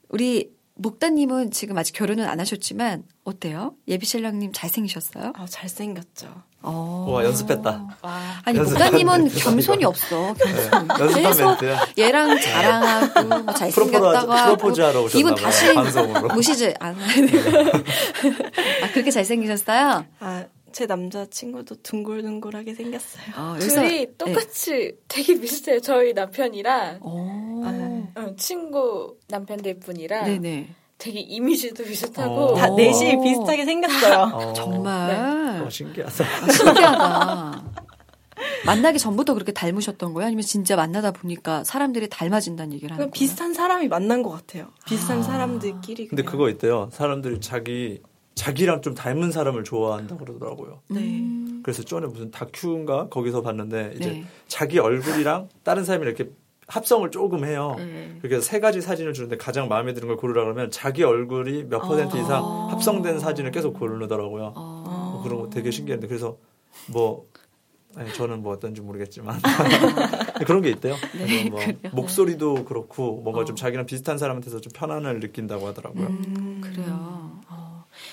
우리 목다님은 지금 아직 결혼은 안 하셨지만 어때요? 예비신랑님 잘생기셨어요? 아, 잘생겼죠. 어. 와, 연습했다. 와. 아니, 목다님은 겸손이 없어. 겸손. 네. 계속 얘랑 자랑하고 뭐 잘생겼다고 하고. 프로포즈하러 오셨나 이분 다시 방송으로. 무시지 않아요. 아, 그렇게 잘생기셨어요? 아. 제 남자친구도 둥글둥글하게 생겼어요. 아, 둘이 똑같이 네. 되게 비슷해요. 저희 남편이랑 아, 친구 남편들 분이랑 네네. 되게 이미지도 비슷하고 다 넷이 비슷하게 생겼어요. 정말 네. 어, 신기하다. 아, 신기하다. 만나기 전부터 그렇게 닮으셨던 거예요? 아니면 진짜 만나다 보니까 사람들이 닮아진다는 얘기를 하는 거예요? 비슷한 사람이 만난 것 같아요. 비슷한 아. 사람들끼리. 근데 그거 있대요. 사람들이 자기 자기랑 좀 닮은 사람을 좋아한다고 그러더라고요. 네. 그래서 전에 무슨 다큐인가 거기서 봤는데 이제 네. 자기 얼굴이랑 다른 사람이 이렇게 합성을 조금 해요. 음. 그래서 세 가지 사진을 주는데 가장 마음에 드는 걸 고르라 그러면 자기 얼굴이 몇 퍼센트 아~ 이상 합성된 사진을 계속 고르더라고요. 아~ 뭐 그런 거 되게 신기한데 그래서 뭐 아니, 저는 뭐 어떤지 모르겠지만 그런 게 있대요. 네, 뭐 목소리도 그렇고 뭔가 어. 좀 자기랑 비슷한 사람한테서 좀 편안을 느낀다고 하더라고요. 음, 그래요.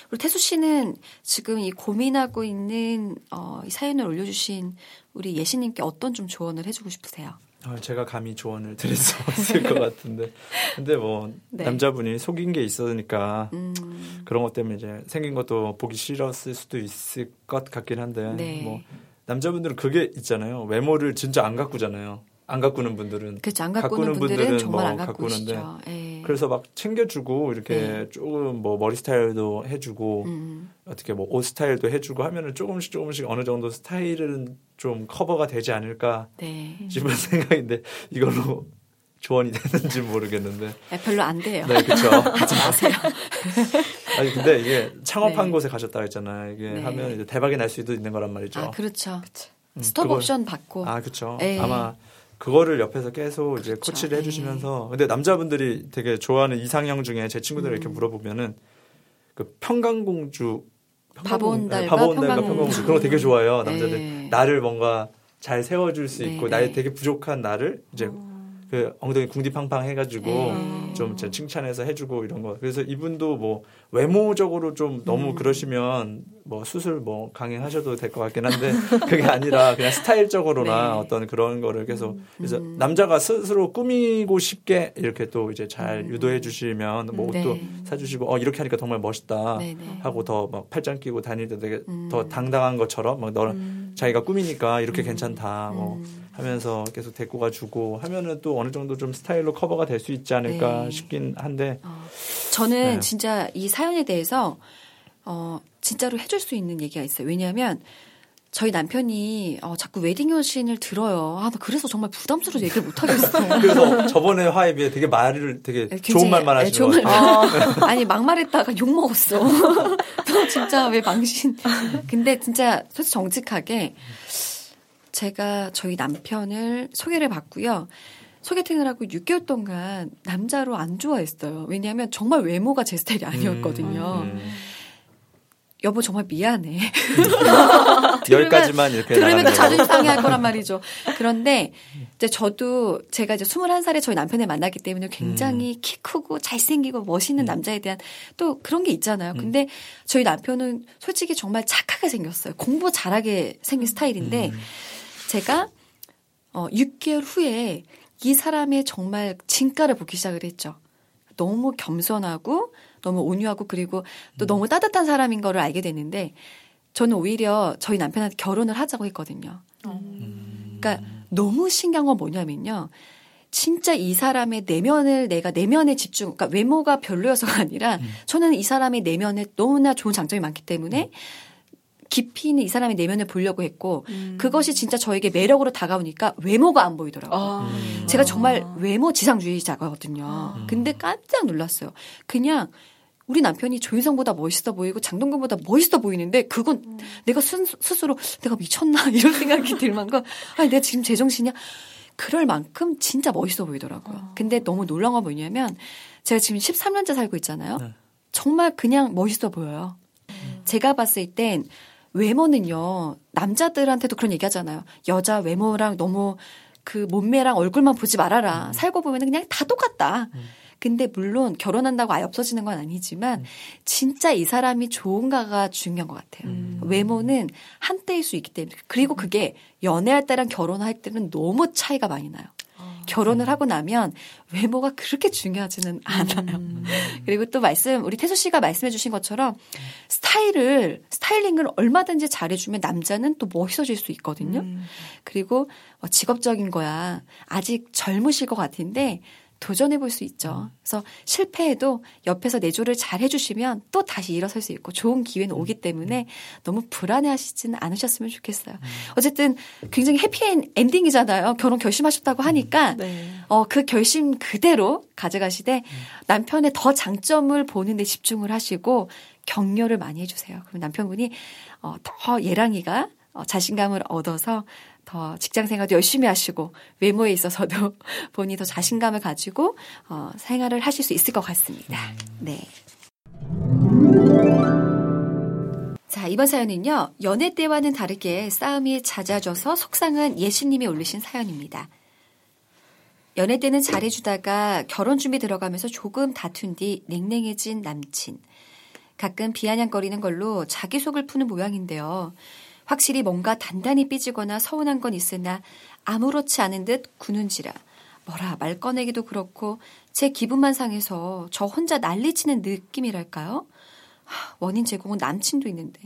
그리고 태수 씨는 지금 이 고민하고 있는 어, 이 사연을 올려주신 우리 예신님께 어떤 좀 조언을 해주고 싶으세요? 어, 제가 감히 조언을 드릴 수 없을 것 같은데, 근데 뭐 네. 남자분이 속인 게 있으니까 음. 그런 것 때문에 이제 생긴 것도 보기 싫었을 수도 있을 것 같긴 한데, 네. 뭐 남자분들은 그게 있잖아요. 외모를 진짜 안 가꾸잖아요. 안 가꾸는 분들은 그렇죠. 안 가꾸는, 가꾸는 분들은, 분들은 정말 뭐 안 가꾸는데 그래서 막 챙겨주고 이렇게 네. 조금 뭐 머리 스타일도 해주고 음. 어떻게 뭐 옷 스타일도 해주고 하면은 조금씩 조금씩 어느 정도 스타일은 좀 커버가 되지 않을까 싶은 네. 생각인데 이걸로 조언이 되는지 모르겠는데 별로 안 돼요. 네, 그렇죠. 하지 마세요. 아니 근데 이게 창업한 네. 곳에 가셨다고 했잖아요. 이게 네. 하면 이제 대박이 날 수도 있는 거란 말이죠. 아 그렇죠. 음, 스톱 그걸, 옵션 받고 아 그렇죠. 에이. 아마 그거를 옆에서 계속 그렇죠. 이제 코치를 해주시면서 근데 남자분들이 되게 좋아하는 이상형 중에 제 친구들 음. 이렇게 물어보면은 그 평강공주 바보온달과 평강공주 그런 거 되게 좋아해요 남자들 에이. 나를 뭔가 잘 세워줄 수 있고 네네. 나의 되게 부족한 나를 이제 오. 그 엉덩이 궁디팡팡 해가지고 에이. 좀 제 칭찬해서 해주고 이런 거 그래서 이분도 뭐 외모적으로 좀 너무 음. 그러시면 뭐 수술 뭐 강행하셔도 될 것 같긴 한데 그게 아니라 그냥 스타일적으로나 네. 어떤 그런 거를 계속 그래서 음. 남자가 스스로 꾸미고 싶게 이렇게 또 이제 잘 음. 유도해 주시면 뭐 옷도 네. 사주시고 어 이렇게 하니까 정말 멋있다 네, 네. 하고 더 막 팔짱 끼고 다닐 때 되게 음. 더 당당한 것처럼 막 너는 음. 자기가 꾸미니까 이렇게 음. 괜찮다 뭐 음. 하면서 계속 데리고 가주고 하면은 또 어느 정도 좀 스타일로 커버가 될 수 있지 않을까 네. 싶긴 한데 어. 저는 네. 진짜 이 사연에 대해서 어. 진짜로 해줄 수 있는 얘기가 있어요. 왜냐하면 저희 남편이 어, 자꾸 웨딩 여신을 들어요. 아, 나 그래서 정말 부담스러워서 얘기를 못하겠어요. 그래서 저번에 화에 비해 되게 말을 되게 굉장히, 좋은 말만 하시는 것 같아요. 아, 아니 막말했다가 욕먹었어. 너 진짜 왜 망신. 근데 진짜 솔직히 정직하게 제가 저희 남편을 소개를 받고요. 소개팅을 하고 육 개월 동안 남자로 안 좋아했어요. 왜냐하면 정말 외모가 제 스타일이 아니었거든요. 음, 음. 여보 정말 미안해. 여기까지만 이렇게 들으면 자존심 상해할 거란 말이죠. 그런데 이제 저도 제가 이제 스물한 살에 저희 남편을 만났기 때문에 굉장히 음. 키 크고 잘생기고 멋있는 음. 남자에 대한 또 그런 게 있잖아요. 음. 근데 저희 남편은 솔직히 정말 착하게 생겼어요. 공부 잘하게 생긴 스타일인데 음. 제가 어, 육 개월 후에 이 사람의 정말 진가를 보기 시작을 했죠. 너무 겸손하고 너무 온유하고 그리고 또 음. 너무 따뜻한 사람인 거를 알게 됐는데 저는 오히려 저희 남편한테 결혼을 하자고 했거든요. 음. 그러니까 너무 신기한 건 뭐냐면요. 진짜 이 사람의 내면을 내가 내면에 집중 그러니까 외모가 별로여서가 아니라 음. 저는 이 사람의 내면에 너무나 좋은 장점이 많기 때문에 깊이 있는 이 사람의 내면을 보려고 했고 음. 그것이 진짜 저에게 매력으로 다가오니까 외모가 안 보이더라고요. 아. 음. 제가 정말 외모 지상주의자거든요. 음. 근데 깜짝 놀랐어요. 그냥 우리 남편이 조인성보다 멋있어 보이고 장동건보다 멋있어 보이는데 그건 음. 내가 스, 스스로 내가 미쳤나 이런 생각이 들만큼 아니 내가 지금 제정신이야? 그럴 만큼 진짜 멋있어 보이더라고요. 아. 근데 너무 놀라운 건 뭐냐면 제가 지금 십삼 년째 살고 있잖아요. 네. 정말 그냥 멋있어 보여요. 음. 제가 봤을 땐 외모는요. 남자들한테도 그런 얘기하잖아요. 여자 외모랑 너무 그 몸매랑 얼굴만 보지 말아라. 음. 살고 보면 그냥 다 똑같다. 음. 근데 물론 결혼한다고 아예 없어지는 건 아니지만 음. 진짜 이 사람이 좋은가가 중요한 것 같아요. 음. 외모는 한때일 수 있기 때문에. 그리고 그게 연애할 때랑 결혼할 때는 너무 차이가 많이 나요. 결혼을 음. 하고 나면 외모가 그렇게 중요하지는 않아요. 음. 그리고 또 말씀, 우리 태수 씨가 말씀해 주신 것처럼 스타일을, 스타일링을 얼마든지 잘해주면 남자는 또 멋있어질 수 있거든요. 음. 그리고 직업적인 거야. 아직 젊으실 것 같은데 도전해 볼 수 있죠. 그래서 실패해도 옆에서 내조를 잘 해주시면 또 다시 일어설 수 있고 좋은 기회는 오기 때문에 너무 불안해하시진 않으셨으면 좋겠어요. 어쨌든 굉장히 해피엔딩이잖아요. 결혼 결심하셨다고 하니까 네. 어, 그 결심 그대로 가져가시되 남편의 더 장점을 보는 데 집중을 하시고 격려를 많이 해주세요. 그럼 남편분이 어, 더 예랑이가 어, 자신감을 얻어서 어, 직장생활도 열심히 하시고 외모에 있어서도 본인이 더 자신감을 가지고 어, 생활을 하실 수 있을 것 같습니다. 네. 자, 이번 사연은요. 연애 때와는 다르게 싸움이 잦아져서 속상한 예신님이 올리신 사연입니다. 연애 때는 잘해주다가 결혼 준비 들어가면서 조금 다툰 뒤 냉랭해진 남친. 가끔 비아냥거리는 걸로 자기 속을 푸는 모양인데요. 확실히 뭔가 단단히 삐지거나 서운한 건 있으나 아무렇지 않은 듯 구는지라 뭐라 말 꺼내기도 그렇고 제 기분만 상해서 저 혼자 난리치는 느낌이랄까요? 원인 제공은 남친도 있는데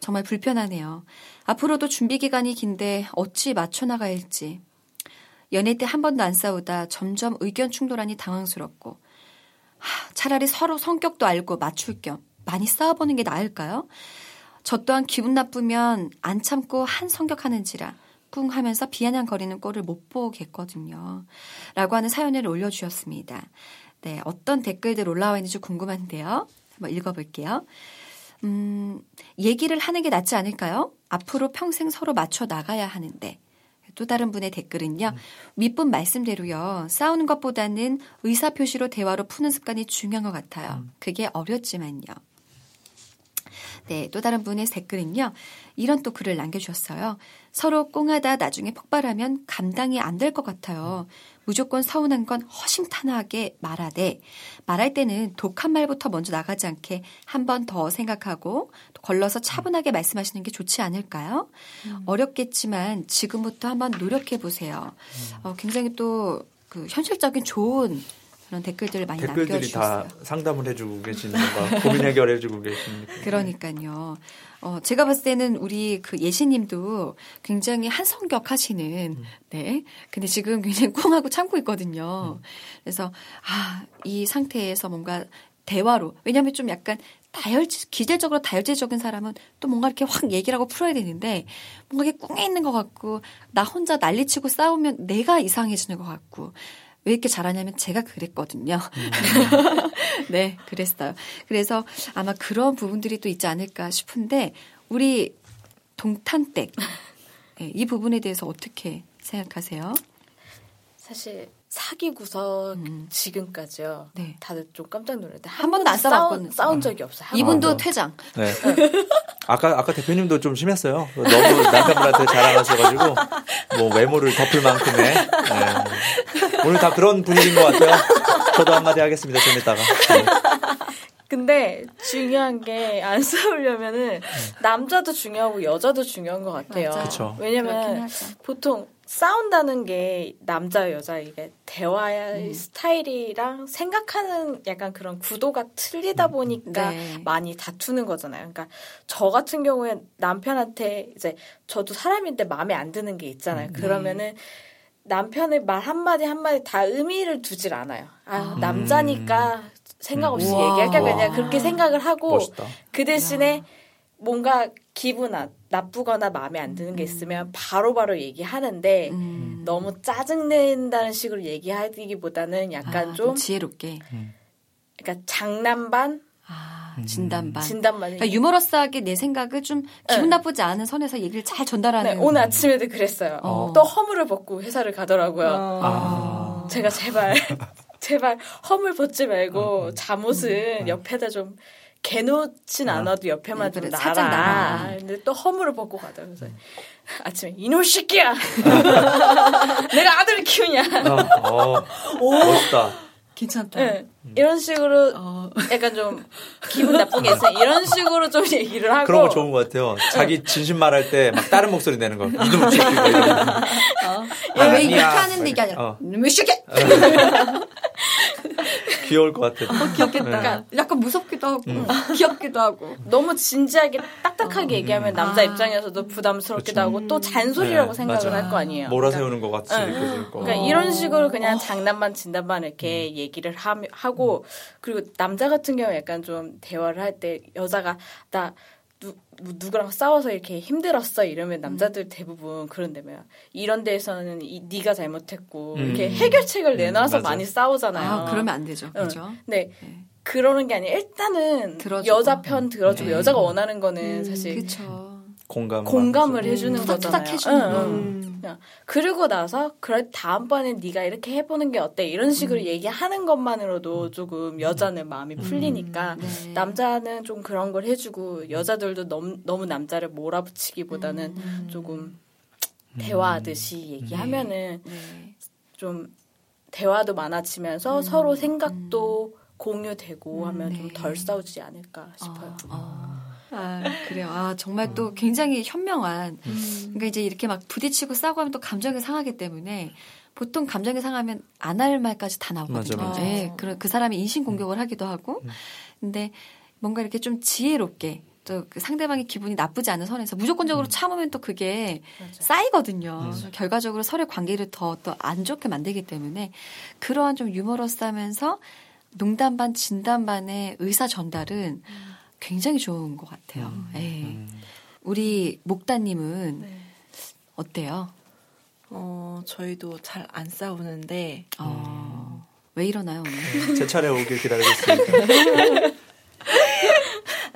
정말 불편하네요. 앞으로도 준비 기간이 긴데 어찌 맞춰나가야 할지. 연애 때 한 번도 안 싸우다 점점 의견 충돌하니 당황스럽고 차라리 서로 성격도 알고 맞출 겸 많이 싸워보는 게 나을까요? 저 또한 기분 나쁘면 안 참고 한 성격하는지라 꿍 하면서 비아냥거리는 꼴을 못 보겠거든요. 라고 하는 사연을 올려주셨습니다. 네, 어떤 댓글들 올라와 있는지 궁금한데요. 한번 읽어볼게요. 음, 얘기를 하는 게 낫지 않을까요? 앞으로 평생 서로 맞춰 나가야 하는데. 또 다른 분의 댓글은요. 윗분 말씀대로요. 싸우는 것보다는 의사표시로 대화로 푸는 습관이 중요한 것 같아요. 그게 어렵지만요. 네, 또 다른 분의 댓글은요. 이런 또 글을 남겨주셨어요. 서로 꽁하다 나중에 폭발하면 감당이 안 될 것 같아요. 무조건 서운한 건 허심탄회하게 말하되 말할 때는 독한 말부터 먼저 나가지 않게 한 번 더 생각하고 걸러서 차분하게 말씀하시는 게 좋지 않을까요? 음. 어렵겠지만 지금부터 한번 노력해보세요. 어, 굉장히 또 그 현실적인 좋은 그런 댓글들을 많이 댓글들이 남겨주셨어요. 댓글들이 다 상담을 해주고 계시는가 고민 해결해주고 계십니다. 그러니까요. 어, 제가 봤을 때는 우리 그 예신님도 굉장히 한성격 하시는, 음. 네. 근데 지금 굉장히 꽁하고 참고 있거든요. 음. 그래서, 아, 이 상태에서 뭔가 대화로, 왜냐하면 좀 약간 다혈질, 기대적으로 다혈질적인 사람은 또 뭔가 이렇게 확 얘기를 하고 풀어야 되는데 뭔가 이게 꽁에 있는 것 같고 나 혼자 난리치고 싸우면 내가 이상해지는 것 같고 왜 이렇게 잘하냐면 제가 그랬거든요. 네, 그랬어요. 그래서 아마 그런 부분들이 또 있지 않을까 싶은데 우리 동탄댁 네, 이 부분에 대해서 어떻게 생각하세요? 사실 사귀고서 음. 지금까지요. 네. 다들 좀 깜짝 놀랐는데 한, 한 번도 안 싸운, 싸운 적이 없어요. 이분도 아, 퇴장. 네. 아까 아까 대표님도 좀 심했어요. 너무 남편분한테 자랑하셔가지고 뭐 외모를 덮을 만큼의 네. 오늘 다 그런 분위기인 것 같아요. 저도 한마디 하겠습니다. 좀 이따가. 네. 근데 중요한 게 안 싸우려면은 남자도 중요하고 여자도 중요한 것 같아요. 그렇죠. 왜냐면 보통 싸운다는 게 남자 여자 이게 대화의 음. 스타일이랑 생각하는 약간 그런 구도가 틀리다 보니까 네. 많이 다투는 거잖아요. 그러니까 저 같은 경우에 남편한테 이제 저도 사람인데 마음에 안 드는 게 있잖아요. 그러면은 남편의 말 한마디 한마디 다 의미를 두질 않아요. 아, 남자니까 생각 없이 음. 얘기할까 그냥 그렇게 생각을 하고 멋있다. 그 대신에 뭔가 기분 나쁘거나 마음에 안 드는 게 있으면 바로바로 바로 얘기하는데 음. 너무 짜증낸다는 식으로 얘기하기보다는 약간 아, 좀 지혜롭게 그러니까 장난 반 아, 진단 반 진단 반 그러니까 유머러스하게 내 생각을 좀 기분 나쁘지 않은 선에서 얘기를 잘 전달하는 네, 오늘 아침에도 그랬어요. 어. 또 허물을 벗고 회사를 가더라고요. 어. 아. 제가 제발 제발 허물 벗지 말고 잠옷은 음. 옆에다 좀 개놓진 않아도 옆에만 좀 나라. 살짝 나. 근데 또 허물을 벗고 가다. 그래서 아침에 이놈 새끼야. 내가 아들을 키우냐. 어, 어, 오. 멋있다. 괜찮다. 네. 음. 이런 식으로 어. 약간 좀 기분 나쁘게 했어요. 이런 식으로 좀 얘기를 하고. 그런 거 좋은 것 같아요. 자기 진심 말할 때 막 다른 목소리 내는 거. 이놈 어. 아, 왜 이렇게 하는데 이게 아니라 왜 이렇게? 귀여울 것 같아. 어, 귀엽겠다. 네. 그러니까 약간 무섭기도 하고 음. 귀엽기도 하고 너무 진지하게 딱딱하게 어, 얘기하면 음. 남자 아. 입장에서도 부담스럽기도 그렇죠. 하고 또 잔소리라고 네. 생각을 할 거 아니에요. 몰아세우는 그러니까. 것 같이 네. 느껴질 거. 그러니까 어. 이런 식으로 그냥 장난만 진단만 이렇게 음. 얘기를 하며, 하고 그리고 남자 같은 경우 약간 좀 대화를 할 때 여자가 나 누, 누구랑 싸워서 이렇게 힘들었어 이러면 남자들 대부분 그런데며 이런 데에서는 이, 네가 잘못했고 음. 이렇게 해결책을 내놔서 음, 많이 싸우잖아요. 아, 그러면 안 되죠. 그렇죠? 응. 네. 네. 그러는 게 아니라 일단은 들어주고. 여자 편 들어주고 네. 여자가 원하는 거는 음, 사실 그쵸. 공감을, 공감을 해주는 음. 거잖아요. 해주는 응, 응. 음. 그리고 나서 그럴 다음번엔 네가 이렇게 해보는 게 어때 이런 식으로 음. 얘기하는 것만으로도 조금 여자는 마음이 풀리니까 음. 네. 남자는 좀 그런 걸 해주고 여자들도 너무, 너무 남자를 몰아붙이기보다는 음. 조금 대화하듯이 얘기하면은 네. 네. 좀 대화도 많아지면서 음. 서로 생각도 음. 공유되고 음. 하면 네. 좀 덜 싸우지 않을까 싶어요. 어. 어. 아, 그래요. 아, 정말 또 굉장히 현명한. 그러니까 이제 이렇게 막 부딪히고 싸우고 하면 또 감정이 상하기 때문에 보통 감정이 상하면 안 할 말까지 다 나오거든요. 맞아, 맞아. 네, 그, 그 사람이 인신공격을 하기도 하고. 근데 뭔가 이렇게 좀 지혜롭게 또 그 상대방의 기분이 나쁘지 않은 선에서 무조건적으로 참으면 또 그게 맞아. 쌓이거든요. 맞아. 결과적으로 서로의 관계를 더 또 안 좋게 만들기 때문에 그러한 좀 유머러스하면서 농담 반 진담 반의 의사 전달은 음. 굉장히 좋은 것 같아요. 음, 음. 우리 목다님은 네. 어때요? 어, 저희도 잘 안 싸우는데 어, 음. 왜 이러나요 오늘? 제 차례 오길 기다리고 있습니다.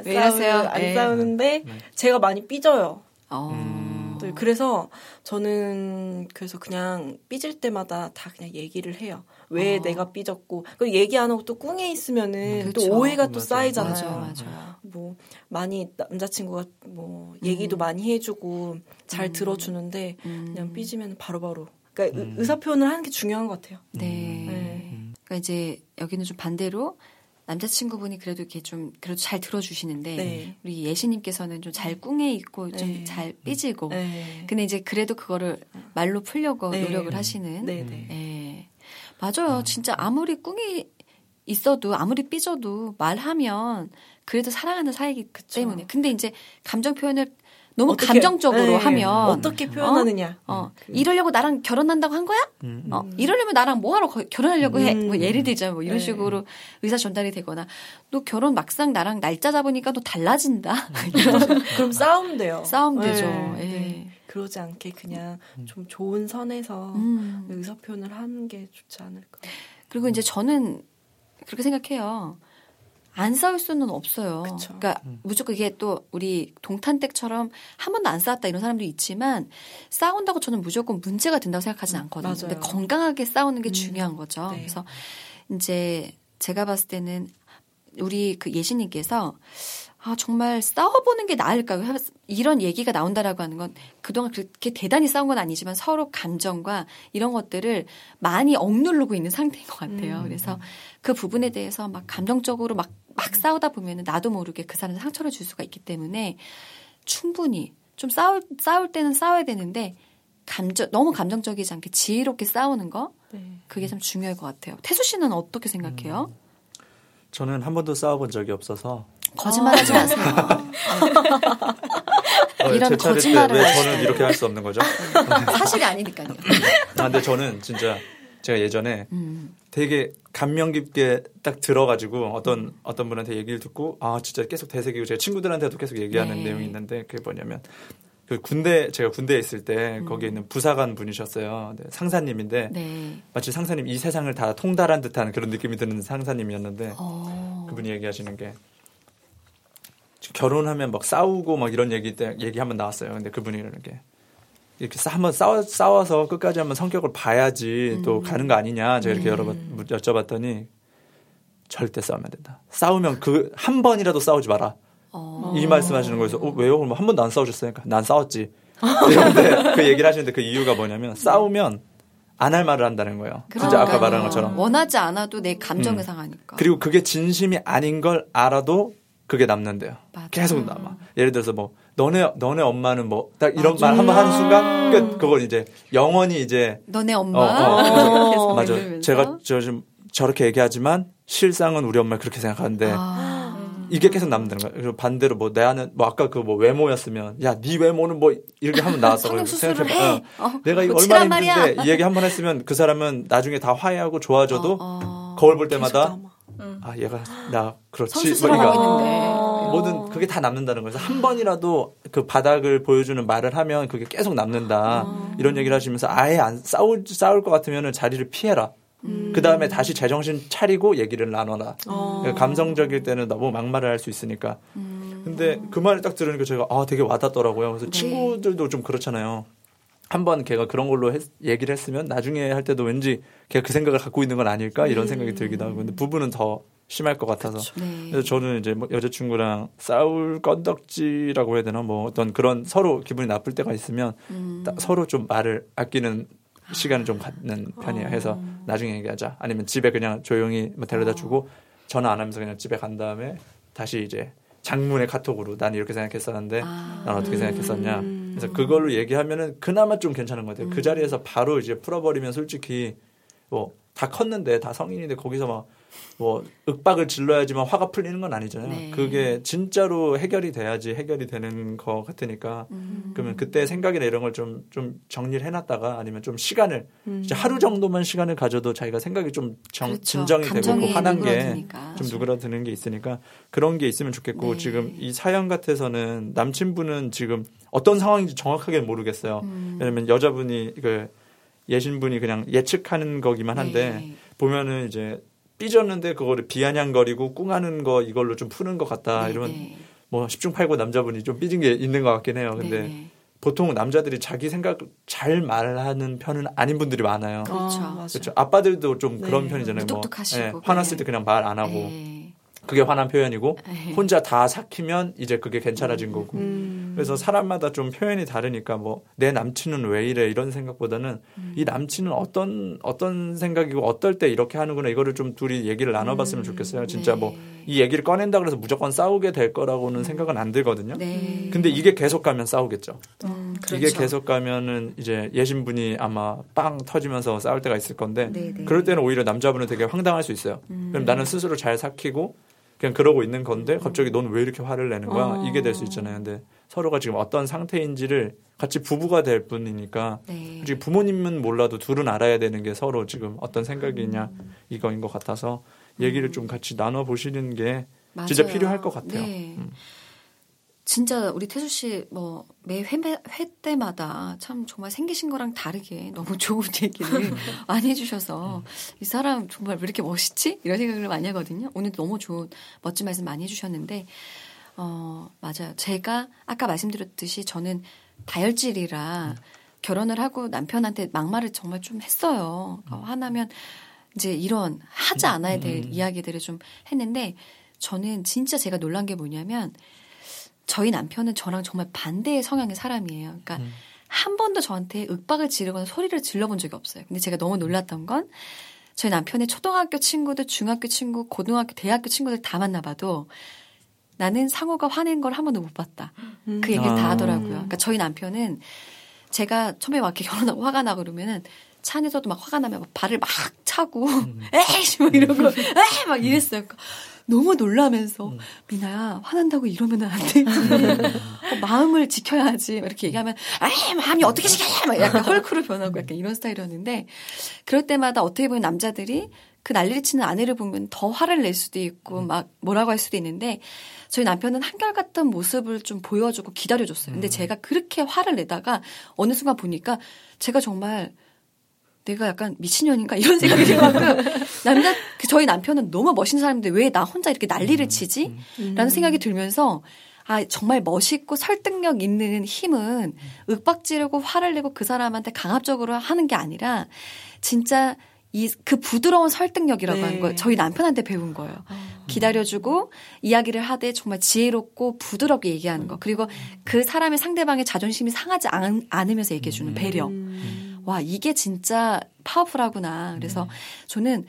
왜 이러세요? 안 네. 싸우는데 제가 많이 삐져요. 어. 음. 네, 그래서 저는 그래서 그냥 삐질 때마다 다 그냥 얘기를 해요. 왜 어. 내가 삐졌고 그 얘기 안 하고 또 꿍에 있으면은 그렇죠. 또 오해가 또 맞아. 쌓이잖아요. 맞아, 맞아. 뭐 많이 남자친구가 뭐 음. 얘기도 많이 해주고 잘 음. 들어주는데 음. 그냥 삐지면 바로바로. 그러니까 음. 의사 표현을 하는 게 중요한 것 같아요. 네. 네. 그러니까 이제 여기는 좀 반대로 남자친구분이 그래도 이렇게 좀 그래도 잘 들어주시는데 네. 우리 예신님께서는 좀 잘 꿍에 있고 좀 잘 네. 삐지고. 네. 근데 이제 그래도 그거를 말로 풀려고 네. 노력을 하시는. 네. 네. 네. 맞아요. 진짜 아무리 꿍이 있어도 아무리 삐져도 말하면 그래도 사랑하는 사이기 그쵸. 때문에. 근데 이제 감정 표현을 너무 어떻게, 감정적으로 네. 하면 어떻게 표현하느냐. 어, 어, 음, 이러려고 나랑 결혼한다고 한 거야? 음. 어, 이러려면 나랑 뭐하러 결혼하려고 음. 해? 뭐 예를 들자면 뭐 이런 네. 식으로 의사 전달이 되거나 너 결혼 막상 나랑 날짜 잡으니까 너 달라진다. 음. 그럼 싸움 돼요. 싸움 되죠. 네. 네. 네. 그러지 않게 그냥 좀 좋은 선에서 음. 의사 표현을 하는 게 좋지 않을까. 그리고 이제 저는 그렇게 생각해요. 안 싸울 수는 없어요. 그쵸. 그러니까 음. 무조건 이게 또 우리 동탄댁처럼 한 번도 안 싸웠다 이런 사람도 있지만 싸운다고 저는 무조건 문제가 된다고 생각하진 음. 않거든요. 맞아요. 근데 건강하게 싸우는 게 음. 중요한 거죠. 네. 그래서 이제 제가 봤을 때는 우리 그 예신님께서 아, 정말 싸워보는 게 나을까요? 이런 얘기가 나온다라고 하는 건 그동안 그렇게 대단히 싸운 건 아니지만 서로 감정과 이런 것들을 많이 억누르고 있는 상태인 것 같아요. 음. 그래서 그 부분에 대해서 막 감정적으로 막, 막 싸우다 보면은 나도 모르게 그 사람한테 상처를 줄 수가 있기 때문에 충분히 좀 싸울, 싸울 때는 싸워야 되는데 감정, 너무 감정적이지 않게 지혜롭게 싸우는 거? 네. 그게 참 중요할 것 같아요. 태수 씨는 어떻게 생각해요? 음. 저는 한 번도 싸워본 적이 없어서 거짓말하지 마세요. 어, 이런 거짓말을 왜 저는 이렇게 할 수 없는 거죠? 사실이 아니니까요. 아, 근데 저는 진짜 제가 예전에 음. 되게 감명 깊게 딱 들어가지고 어떤 어떤 분한테 얘기를 듣고 아 진짜 계속 되새기고 제 친구들한테도 계속 얘기하는 네. 내용이 있는데 그게 뭐냐면 그 군대 제가 군대에 있을 때 음. 거기에 있는 부사관 분이셨어요. 네, 상사님인데 네. 마치 상사님 이 세상을 다 통달한 듯한 그런 느낌이 드는 상사님이었는데 오. 그분이 얘기하시는 게 결혼하면 막 싸우고 막 이런 얘기 때 얘기 한번 나왔어요. 근데 그분이 이러는 게 이렇게 한번 싸워 싸워서 끝까지 한번 성격을 봐야지 음. 또 가는 거 아니냐. 제가 이렇게 음. 여러 번 여쭤봤더니 절대 싸우면 안 된다. 싸우면 그 한 번이라도 싸우지 마라. 어. 이 말씀하시는 거에서 어, 왜요? 그럼 한 번도 안 싸우셨으니까 난 싸웠지. 그런데 그 얘기를 하시는데 그 이유가 뭐냐면 싸우면 안 할 말을 한다는 거예요. 그러니까요. 진짜 아까 말한 것처럼. 원하지 않아도 내 감정을 음. 상하니까. 그리고 그게 진심이 아닌 걸 알아도 그게 남는데요. 맞아. 계속 남아. 예를 들어서 뭐 너네 너네 엄마는 뭐 딱 이런 맞아. 말 한번 하는 순간 끝. 그걸 이제 영원히 이제 너네 엄마. 어, 어, 어. 맞아. 들으면서? 제가 저 지금 저렇게 얘기하지만 실상은 우리 엄마 그렇게 생각하는데 아. 이게 계속 남는 거예요. 그리고 반대로 뭐 내 아는 뭐 아까 그 뭐 외모였으면 야 네 외모는 뭐 이렇게 하면 나왔어. 성형 수술을 해. 어. 어. 내가 이거 얼마나 말이야. 힘든데 이 얘기 한번 했으면 그 사람은 나중에 다 화해하고 좋아져도 어, 어. 거울 볼 때마다 응. 아 얘가 나 그렇지. 그러니까 어. 뭐든 그게 다 남는다는 거예요. 한 번이라도 그 바닥을 보여주는 말을 하면 그게 계속 남는다. 어. 이런 얘기를 하시면서 아예 안 싸울 싸울 것 같으면은 자리를 피해라. 음. 그 다음에 다시 제정신 차리고 얘기를 나눠라. 어. 그러니까 감성적일 때는 너무 막말을 할 수 있으니까. 음. 근데 그 말을 딱 들으니까 제가 아, 되게 와닿더라고요. 그래서 네. 친구들도 좀 그렇잖아요. 한번 걔가 그런 걸로 했, 얘기를 했으면 나중에 할 때도 왠지 걔가 그 생각을 갖고 있는 건 아닐까 이런 생각이 들기도 하고. 근데 부부는 더 심할 것 같아서. 네. 그래서 저는 이제 뭐 여자친구랑 싸울 건덕지라고 해야 되나 뭐 어떤 그런 서로 기분이 나쁠 때가 있으면 음. 서로 좀 말을 아끼는 시간을 좀 갖는 편이에요. 해서 어. 나중에 얘기하자. 아니면 집에 그냥 조용히 뭐 데려다 주고 전화 안 하면서 그냥 집에 간 다음에 다시 이제 장문의 카톡으로 난 이렇게 생각했었는데 아. 난 어떻게 음. 생각했었냐. 그래서 그걸로 얘기하면은 그나마 좀 괜찮은 것 같아요. 음. 그 자리에서 바로 이제 풀어버리면 솔직히 뭐 다 컸는데 다 성인인데 거기서 막 뭐 윽박을 질러야지만 화가 풀리는 건 아니잖아요. 네. 그게 진짜로 해결이 돼야지 해결이 되는 거 같으니까 음. 그러면 그때 생각이나 이런 걸 좀 좀 정리를 해놨다가 아니면 좀 시간을 음. 이제 하루 정도만 시간을 가져도 자기가 생각이 좀 정, 그렇죠. 진정이 되고 뭐 화난 게 좀 누그러드는 게 있으니까 그런 게 있으면 좋겠고 네. 지금 이 사연 같아서는 남친분은 지금 어떤 상황인지 정확하게 모르겠어요. 음. 왜냐하면 여자분이 그 예신분이 그냥 예측하는 거기만 한데 네. 보면은 이제 삐졌는데 그거를 비아냥거리고 꿍하는 거 이걸로 좀 푸는 것 같다. 네네. 이런 뭐 십중팔구 남자분이 좀 삐진 게 있는 것 같긴 해요. 근데 네네. 보통 남자들이 자기 생각 잘 말하는 편은 아닌 분들이 많아요. 그렇죠. 아, 그렇죠. 아빠들도 좀 네. 그런 편이잖아요. 무뚝뚝하시고 뭐, 네. 화났을 때 그냥 말 안 하고 네. 그게 화난 표현이고 네. 혼자 다 삭히면 이제 그게 괜찮아진 거고. 음. 그래서 사람마다 좀 표현이 다르니까 뭐 내 남친은 왜 이래 이런 생각보다는 음. 이 남친은 어떤 어떤 생각이고 어떨 때 이렇게 하는구나 이거를 좀 둘이 얘기를 나눠봤으면 좋겠어요. 진짜 네. 뭐 이 얘기를 꺼낸다 그래서 무조건 싸우게 될 거라고는 생각은 안 들거든요. 네. 근데 이게 계속 가면 싸우겠죠. 음, 그렇죠. 이게 계속 가면은 이제 예신분이 아마 빵 터지면서 싸울 때가 있을 건데 네, 네. 그럴 때는 오히려 남자분은 되게 황당할 수 있어요. 음. 그럼 나는 스스로 잘 삭히고 그냥 그러고 있는 건데 갑자기 넌 왜 이렇게 화를 내는 거야? 어. 이게 될 수 있잖아요. 근데 서로가 지금 어떤 상태인지를 같이 부부가 될 뿐이니까 네. 부모님은 몰라도 둘은 알아야 되는 게 서로 지금 어떤 생각이냐 음. 이거인 것 같아서 얘기를 좀 같이 나눠보시는 게 맞아요. 진짜 필요할 것 같아요. 네. 음. 진짜 우리 태수 씨 뭐 매 회, 회 때마다 참 정말 생기신 거랑 다르게 너무 좋은 얘기를 많이 해주셔서 이 사람 정말 왜 이렇게 멋있지? 이런 생각을 많이 하거든요. 오늘 너무 좋은 멋진 말씀 많이 해주셨는데 어 맞아요. 제가 아까 말씀드렸듯이 저는 다혈질이라 결혼을 하고 남편한테 막말을 정말 좀 했어요. 어, 화나면 이제 이런 하지 않아야 될 음. 이야기들을 좀 했는데 저는 진짜 제가 놀란 게 뭐냐면 저희 남편은 저랑 정말 반대의 성향의 사람이에요. 그러니까 음. 한 번도 저한테 윽박을 지르거나 소리를 질러본 적이 없어요. 근데 제가 너무 놀랐던 건 저희 남편의 초등학교 친구들, 중학교 친구, 고등학교, 대학교 친구들 다 만나봐도 나는 상호가 화낸 걸 한 번도 못 봤다. 음. 그 얘기를 아. 다 하더라고요. 그러니까 저희 남편은 제가 처음에 막 이렇게 결혼하고 화가 나고 그러면은 차 안에서도 막 화가 나면 막 발을 막 차고 음. 에이씨 막 이러고 에이 막 이랬어요. 그러니까 너무 놀라면서 음. 미나야 화난다고 이러면 안 돼. 어, 마음을 지켜야지. 이렇게 얘기하면 에이 마음이 어떻게 지켜야 막 약간 헐크로 변하고 약간 이런 스타일이었는데 그럴 때마다 어떻게 보면 남자들이 그 난리를 치는 아내를 보면 더 화를 낼 수도 있고 막 뭐라고 할 수도 있는데 저희 남편은 한결같은 모습을 좀 보여주고 기다려줬어요. 근데 제가 그렇게 화를 내다가 어느 순간 보니까 제가 정말 내가 약간 미친년인가 이런 생각이 들만큼 남자 저희 남편은 너무 멋있는 사람인데 왜 나 혼자 이렇게 난리를 치지? 라는 생각이 들면서 아 정말 멋있고 설득력 있는 힘은 윽박 지르고 화를 내고 그 사람한테 강압적으로 하는 게 아니라 진짜 이 그 부드러운 설득력이라고 네. 하는 걸 저희 남편한테 배운 거예요. 아. 기다려주고 이야기를 하되 정말 지혜롭고 부드럽게 얘기하는 거. 그리고 그 사람의 상대방의 자존심이 상하지 않, 않으면서 얘기해주는 배려. 음. 와, 이게 진짜 파워풀하구나. 그래서 네. 저는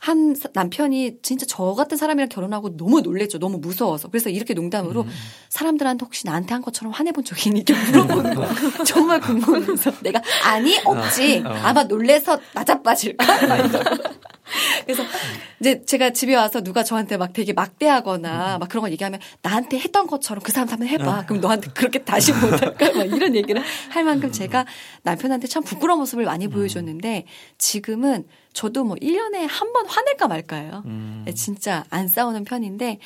한 남편이 진짜 저 같은 사람이랑 결혼하고 너무 놀랬죠. 너무 무서워서. 그래서 이렇게 농담으로 음. 사람들한테 혹시 나한테 한 것처럼 화내본 적이 있니까 물어보는 거. 정말 궁금해서 내가 아니 없지. 어, 어. 아마 놀래서 나자빠질까. 그래서 이제 제가 집에 와서 누가 저한테 막 되게 막대하거나 음. 막 그런 거 얘기하면 나한테 했던 것처럼 그 사람도 한번 해봐. 어. 그럼 너한테 그렇게 다시 못할까. 막 이런 얘기를 할 만큼 음. 제가 남편한테 참 부끄러운 모습을 많이 음. 보여줬는데 지금은 저도 뭐 일 년에 한 번 화낼까 말까요. 음. 진짜 안 싸우는 편인데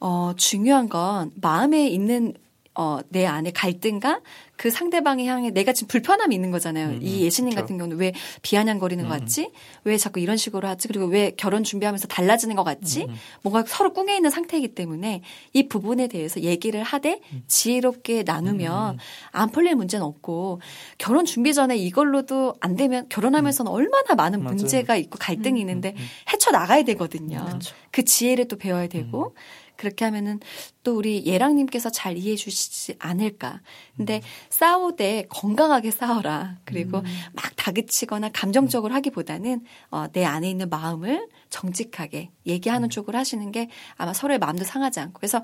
어, 중요한 건 마음에 있는 어, 내 안에 갈등과 그 상대방의 향해 내가 지금 불편함이 있는 거잖아요. 음. 이 예신님 그렇죠. 같은 경우는 왜 비아냥거리는 음. 것 같지? 왜 자꾸 이런 식으로 하지? 그리고 왜 결혼 준비하면서 달라지는 것 같지? 음. 뭔가 서로 꿍해 있는 상태이기 때문에 이 부분에 대해서 얘기를 하되 지혜롭게 나누면 음. 안 풀릴 문제는 없고 결혼 준비 전에 이걸로도 안 되면 결혼하면서는 얼마나 많은 맞아요. 문제가 있고 갈등이 음. 있는데 헤쳐나가야 되거든요. 그렇죠. 그 지혜를 또 배워야 되고 음. 그렇게 하면은 또 우리 예랑님께서 잘 이해해 주시지 않을까. 근데 음. 싸우되 건강하게 싸워라. 그리고 음. 막 다그치거나 감정적으로 하기보다는 어, 내 안에 있는 마음을 정직하게 얘기하는 음. 쪽으로 하시는 게 아마 서로의 마음도 상하지 않고. 그래서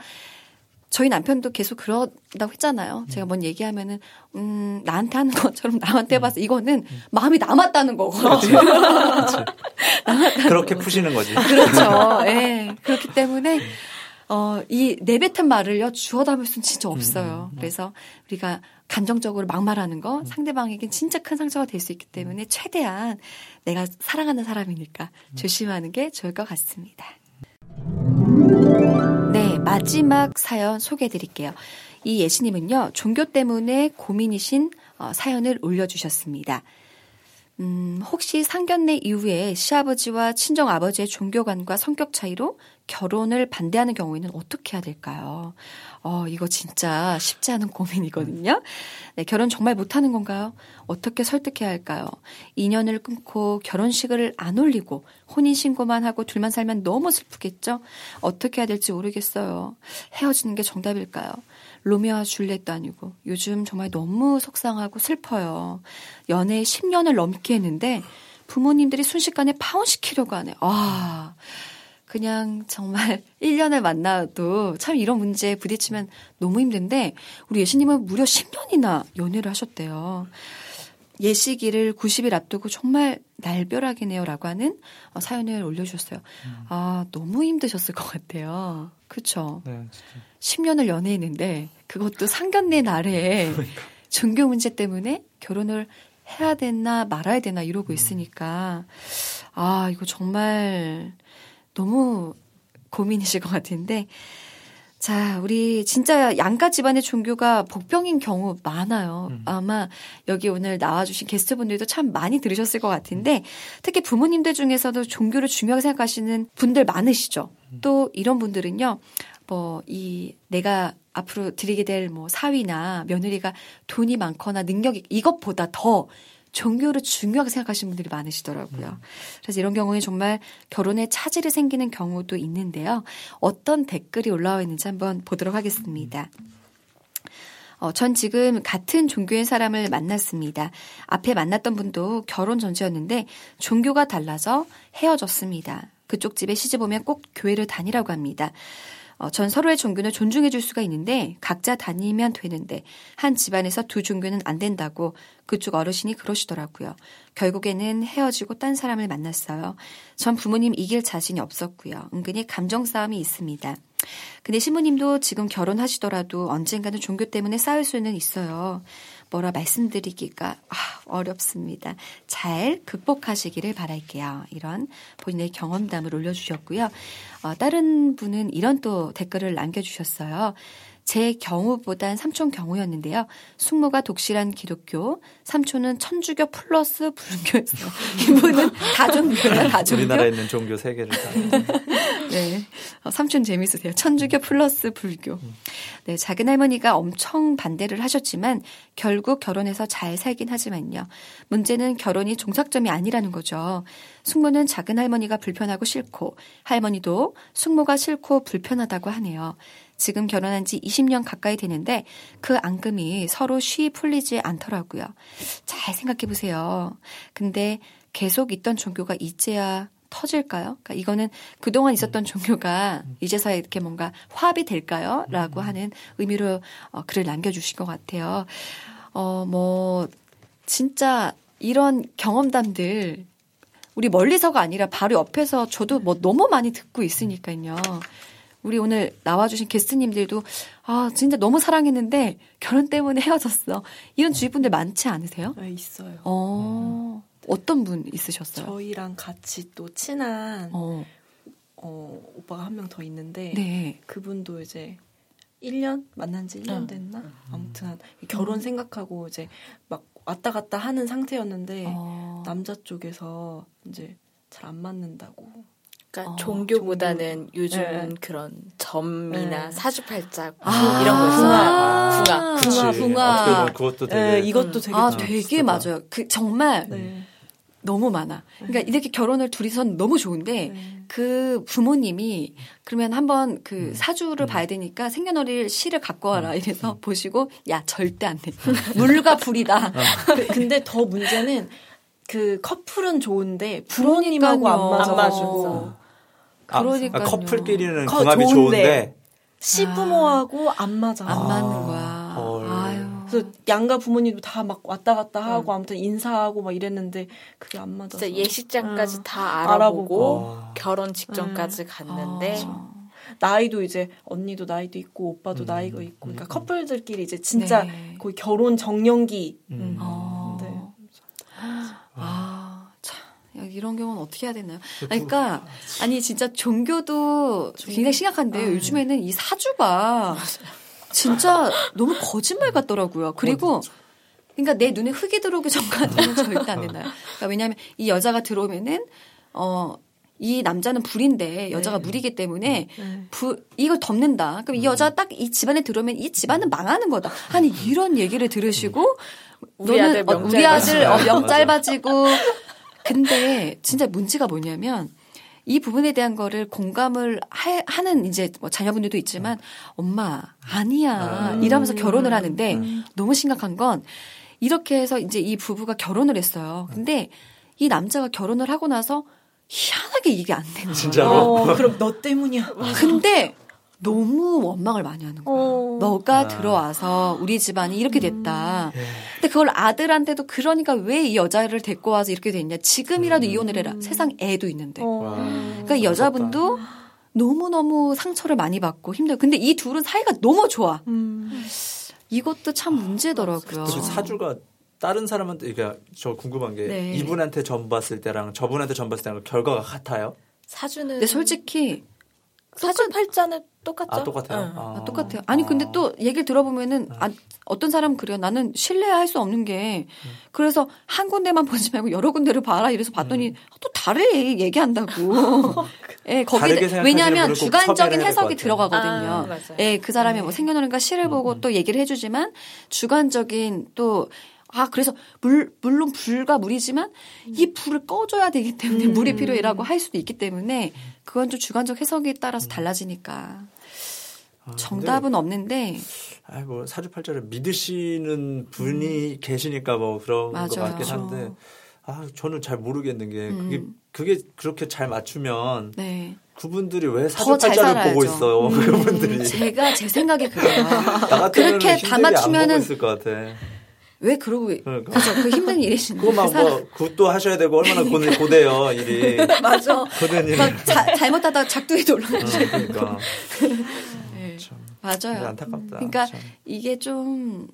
저희 남편도 계속 그런다고 했잖아요. 음. 제가 뭔 얘기하면은 음, 나한테 하는 것처럼 남한테 해봐서 이거는 음. 마음이 남았다는 거거든요. 그렇게 푸시는 거지. 그렇죠. 예. 네. 그렇기 때문에 어, 이 내뱉은 말을요, 주워 담을 수는 진짜 없어요. 음, 음, 그래서 우리가 감정적으로 막말하는 거 음. 상대방에겐 진짜 큰 상처가 될 수 있기 때문에 최대한 내가 사랑하는 사람이니까 음. 조심하는 게 좋을 것 같습니다. 네, 마지막 사연 소개해 드릴게요. 이 예신님은요, 종교 때문에 고민이신 어, 사연을 올려주셨습니다. 음, 혹시 상견례 이후에 시아버지와 친정아버지의 종교관과 성격 차이로 결혼을 반대하는 경우에는 어떻게 해야 될까요? 어, 이거 진짜 쉽지 않은 고민이거든요. 네, 결혼 정말 못하는 건가요? 어떻게 설득해야 할까요? 인연을 끊고 결혼식을 안 올리고 혼인신고만 하고 둘만 살면 너무 슬프겠죠? 어떻게 해야 될지 모르겠어요. 헤어지는 게 정답일까요? 로미오와 줄리엣도 아니고 요즘 정말 너무 속상하고 슬퍼요. 연애 십 년을 넘게 했는데 부모님들이 순식간에 파혼시키려고 하네요. 아... 그냥 정말 일 년을 만나도 참 이런 문제에 부딪히면 너무 힘든데 우리 예신님은 무려 십 년이나 연애를 하셨대요. 예식일을 구십 일 앞두고 정말 날벼락이네요 라고 하는 사연을 올려주셨어요. 아, 너무 힘드셨을 것 같아요. 그렇죠? 네, 십 년을 연애했는데 그것도 상견례 날에 종교 문제 때문에 결혼을 해야 되나 말아야 되나 이러고 있으니까 아, 이거 정말... 너무 고민이실 것 같은데 자 우리 진짜 양가 집안의 종교가 복병인 경우 많아요. 음. 아마 여기 오늘 나와주신 게스트분들도 참 많이 들으셨을 것 같은데 특히 부모님들 중에서도 종교를 중요하게 생각하시는 분들 많으시죠. 음. 또 이런 분들은요. 뭐 이 내가 앞으로 드리게 될 뭐 사위나 며느리가 돈이 많거나 능력이 이것보다 더 종교를 중요하게 생각하시는 분들이 많으시더라고요. 음. 그래서 이런 경우에 정말 결혼에 차질이 생기는 경우도 있는데요. 어떤 댓글이 올라와 있는지 한번 보도록 하겠습니다. 어, 전 지금 같은 종교의 사람을 만났습니다. 앞에 만났던 분도 결혼 전제였는데 종교가 달라서 헤어졌습니다. 그쪽 집에 시집 오면 꼭 교회를 다니라고 합니다. 어, 전 서로의 종교는 존중해 줄 수가 있는데 각자 다니면 되는데 한 집안에서 두 종교는 안 된다고 그쪽 어르신이 그러시더라고요. 결국에는 헤어지고 딴 사람을 만났어요. 전 부모님 이길 자신이 없었고요. 은근히 감정 싸움이 있습니다. 근데 신부님도 지금 결혼하시더라도 언젠가는 종교 때문에 싸울 수는 있어요. 뭐라 말씀드리기가 아, 어렵습니다. 잘 극복하시기를 바랄게요. 이런 본인의 경험담을 올려주셨고요. 어, 다른 분은 이런 또 댓글을 남겨주셨어요. 제 경우보단 삼촌 경우였는데요. 숙모가 독실한 기독교, 삼촌은 천주교 플러스 불교였어요. 이분은 다종교야, 다종교. 우리나라에 있는 종교 세 개를 다. 네. 삼촌 재밌으세요. 천주교 플러스 불교. 네, 작은 할머니가 엄청 반대를 하셨지만 결국 결혼해서 잘 살긴 하지만요. 문제는 결혼이 종착점이 아니라는 거죠. 숙모는 작은 할머니가 불편하고 싫고 할머니도 숙모가 싫고 불편하다고 하네요. 지금 결혼한 지 이십 년 가까이 되는데 그 앙금이 서로 쉬이 풀리지 않더라고요. 잘 생각해 보세요. 근데 계속 있던 종교가 이제야 터질까요? 그러니까 이거는 그동안 있었던 종교가 이제서야 이렇게 뭔가 화합이 될까요? 라고 하는 의미로 어, 글을 남겨주신 것 같아요. 어, 뭐, 진짜 이런 경험담들, 우리 멀리서가 아니라 바로 옆에서 저도 뭐 너무 많이 듣고 있으니까요. 우리 오늘 나와주신 게스트님들도 아 진짜 너무 사랑했는데 결혼 때문에 헤어졌어. 이런 주위분들 많지 않으세요? 네, 있어요. 어, 네. 어떤 분 있으셨어요? 저희랑 같이 또 친한 어. 어, 오빠가 한 명 더 있는데 네. 그분도 이제 일 년? 만난 지 일 년 됐나? 음. 아무튼 한, 결혼 생각하고 이제 막 왔다 갔다 하는 상태였는데 어. 남자 쪽에서 이제 잘 안 맞는다고. 그러니까 어, 종교보다는 종교. 요즘 네. 그런 점이나 네. 사주팔자 아~ 이런 거 붕화, 붕화, 붕화, 붕화. 그것도 되게 네, 이것도 되게 음. 아 되게 좋다. 맞아요. 그 정말 네. 너무 많아. 그러니까 이렇게 결혼을 둘이선 너무 좋은데 네. 그 부모님이 그러면 한번 그 사주를 음. 봐야 되니까 생년월일 시를 갖고 와라 이래서 음. 보시고 야 절대 안 돼. 물과 불이다. 근데 더 문제는 그 커플은 좋은데 부모님하고 안 맞아서. 아, 그러니까 커플끼리는 거, 궁합이 좋은데, 좋은데 시부모하고 아, 안 맞아. 안 맞는 거야. 헐. 아유. 그래서 양가 부모님도 다 막 왔다 갔다 하고 응. 아무튼 인사하고 막 이랬는데 그게 안 맞아서. 진짜 예식장까지 응. 다 알아보고 어. 결혼 직전까지 응. 갔는데 아. 나이도 이제 언니도 나이도 있고 오빠도 음. 나이가 있고 그러니까 음. 커플들끼리 이제 진짜 네. 거의 결혼 정년기. 음. 아. 네. 아, 참. 이런 경우는 어떻게 해야 되나요? 그러니까, 아니, 진짜 종교도 굉장히 심각한데, 아, 요즘에는 이 사주가 진짜 너무 거짓말 같더라고요. 그리고, 그러니까 내 눈에 흙이 들어오기 전까지는 절대 안 되나요? 그러니까 왜냐하면 이 여자가 들어오면은, 어, 이 남자는 불인데 여자가 네. 물이기 때문에 네. 부, 이걸 덮는다. 그럼 이 여자가 딱 이 집안에 들어오면 이 집안은 망하는 거다. 아니 이런 얘기를 들으시고 우리 너는 아들 명 어, 우리 아들 어, 명 짧아지고 근데 진짜 문제가 뭐냐면 이 부분에 대한 거를 공감을 하, 하는 이제 뭐 자녀분들도 있지만 엄마 아니야 음. 이러면서 결혼을 하는데 음. 너무 심각한 건 이렇게 해서 이제 이 부부가 결혼을 했어요. 근데 이 남자가 결혼을 하고 나서 희한하게 이게 안 되는 거야. 진짜로? 어, 그럼 너 때문이야. 근데 너무 원망을 많이 하는 거야. 어. 너가 아. 들어와서 우리 집안이 이렇게 됐다. 음. 근데 그걸 아들한테도 그러니까 왜 이 여자를 데리고 와서 이렇게 됐냐. 지금이라도 음. 이혼을 해라. 세상 애도 있는데. 어. 그러니까 이 여자분도 너무너무 상처를 많이 받고 힘들고. 근데 이 둘은 사이가 너무 좋아. 음. 이것도 참 문제더라고요. 그치, 사주가. 다른 사람한테 그러니까 저 궁금한 게 네. 이분한테 전 봤을 때랑 저분한테 전 봤을 때랑 결과가 같아요? 사주는 근데 솔직히 사주 팔자는 똑같죠. 아, 똑같아요. 응. 아. 아, 똑같아요. 아니 아. 근데 또 얘기를 들어보면은 아, 어떤 사람 그래요. 나는 신뢰할 수 없는 게 음. 그래서 한 군데만 보지 말고 여러 군데를 봐라 이래서 봤더니 음. 또 다르게 얘기한다고. 예, 거기에 왜냐하면 주관적인 해석이 들어가거든요. 아, 예, 그 사람의 네. 뭐 생년월일과 시를 보고 음. 또 얘기를 해주지만 주관적인 또 아, 그래서, 물, 물론 불과 물이지만, 이 불을 꺼줘야 되기 때문에, 음. 물이 필요해라고 할 수도 있기 때문에, 그건 좀 주관적 해석에 따라서 달라지니까. 아, 정답은 근데, 없는데. 아, 뭐, 사주팔자를 믿으시는 분이 음. 계시니까 뭐, 그런 맞아요. 거 같긴 한데, 아, 저는 잘 모르겠는 게, 음. 그게, 그게 그렇게 잘 맞추면, 네. 그분들이 왜 사주팔자를 보고 있어요, 음. 그분들이. 제가, 제 생각에 그래요. 그렇게 다 맞추면은. 왜 그러고 그러니까. 그래서 그 힘든 일이신데 그거 막 뭐 굿도 하셔야 되고 얼마나 그러니까. 고대요 일이 맞아 고된 일 잘못하다가 작두에도 올라가시고 어, 그러니까. 네. 맞아요 안타깝다 그러니까 참. 이게 좀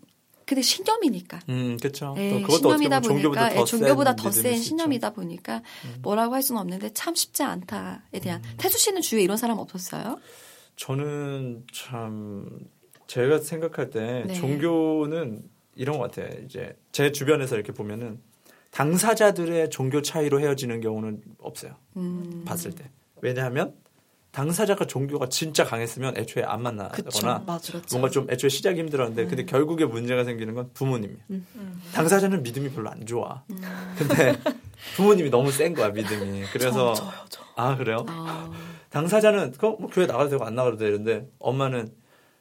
근데 신념이니까 음 그렇죠 또 그것도 신념이다 보니까 더 종교보다 더 센 신념이다 보니까 음. 뭐라고 할 수는 없는데 참 쉽지 않다에 대한 음. 태수 씨는 주위에 이런 사람 없었어요? 저는 참 제가 생각할 때 네. 종교는 이런 것 같아요. 이제 제 주변에서 이렇게 보면은 당사자들의 종교 차이로 헤어지는 경우는 없어요. 음. 봤을 때. 왜냐하면 당사자가 종교가 진짜 강했으면 애초에 안 만나거나 뭔가 좀 애초에 시작이 힘들었는데 음. 근데 결국에 문제가 생기는 건 부모님이야. 음. 음. 당사자는 믿음이 별로 안 좋아. 음. 근데 부모님이 너무 센 거야 믿음이. 그래서 저, 저요, 저. 아 그래요? 아. 당사자는 그럼 뭐 교회 나가도 되고 안 나가도 되는데 엄마는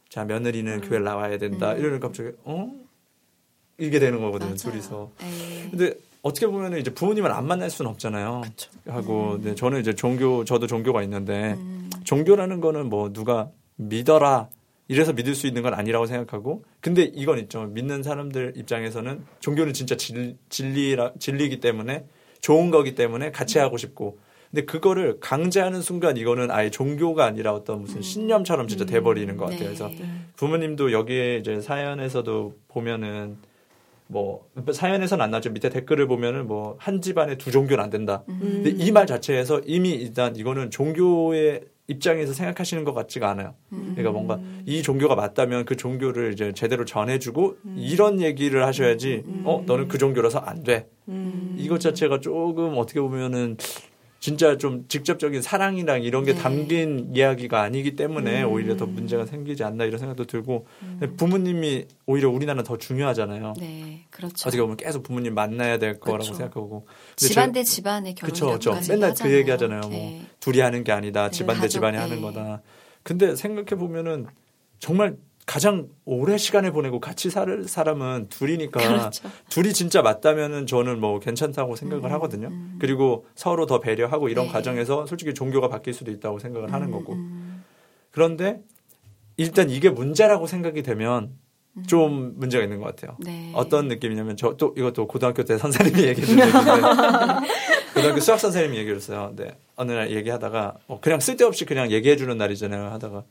자 며느리는 음. 교회 나와야 된다 음. 이러면 갑자기 어? 이게 되는 거거든요. 맞아요. 둘이서. 에이. 근데 어떻게 보면은 이제 부모님을 안 만날 수는 없잖아요. 그쵸. 하고 음. 네, 저는 이제 종교 저도 종교가 있는데 음. 종교라는 거는 뭐 누가 믿어라 이래서 믿을 수 있는 건 아니라고 생각하고 근데 이건 있죠. 믿는 사람들 입장에서는 종교는 진짜 진, 진리라 진리이기 때문에 좋은 거기 때문에 같이 음. 하고 싶고 근데 그거를 강제하는 순간 이거는 아예 종교가 아니라 어떤 무슨 신념처럼 진짜 돼버리는 것 같아요. 그래서 부모님도 여기에 이제 사연에서도 보면은. 뭐 사연에서는 안 나죠. 밑에 댓글을 보면은 뭐 한 집안에 두 종교는 안 된다. 음. 근데 이 말 자체에서 이미 일단 이거는 종교의 입장에서 생각하시는 것 같지가 않아요. 음. 그러니까 뭔가 이 종교가 맞다면 그 종교를 이제 제대로 전해주고 음. 이런 얘기를 하셔야지. 음. 어, 너는 그 종교라서 안 돼. 음. 이것 자체가 조금 어떻게 보면은 진짜 좀 직접적인 사랑이랑 이런 게 네. 담긴 이야기가 아니기 때문에 음. 오히려 더 문제가 생기지 않나 이런 생각도 들고 음. 부모님이 오히려 우리나라는 더 중요하잖아요. 네, 그렇죠. 어떻게 보면 계속 부모님 만나야 될 거라고 그렇죠. 생각하고 집안 대 집안의 결혼이라고 그렇죠, 그렇죠. 맨날 하잖아요. 그 얘기하잖아요. 네. 뭐 둘이 하는 게 아니다. 네, 집안 대 집안이 네. 하는 거다. 근데 생각해 보면은 정말 가장 오래 시간을 보내고 같이 살 사람은 둘이니까 그렇죠. 둘이 진짜 맞다면은 저는 뭐 괜찮다고 생각을 음, 하거든요. 음. 그리고 서로 더 배려하고 이런 네. 과정에서 솔직히 종교가 바뀔 수도 있다고 생각을 음, 하는 거고. 그런데 일단 이게 문제라고 생각이 되면 좀 문제가 있는 것 같아요. 네. 어떤 느낌이냐면 저 또 이것도 고등학교 때 선생님이 얘기해 주셨는데 고등학교 수학 선생님이 얘기해 줬어요. 네. 어느 날 얘기하다가 어, 그냥 쓸데없이 그냥 얘기해 주는 날이잖아요. 하다가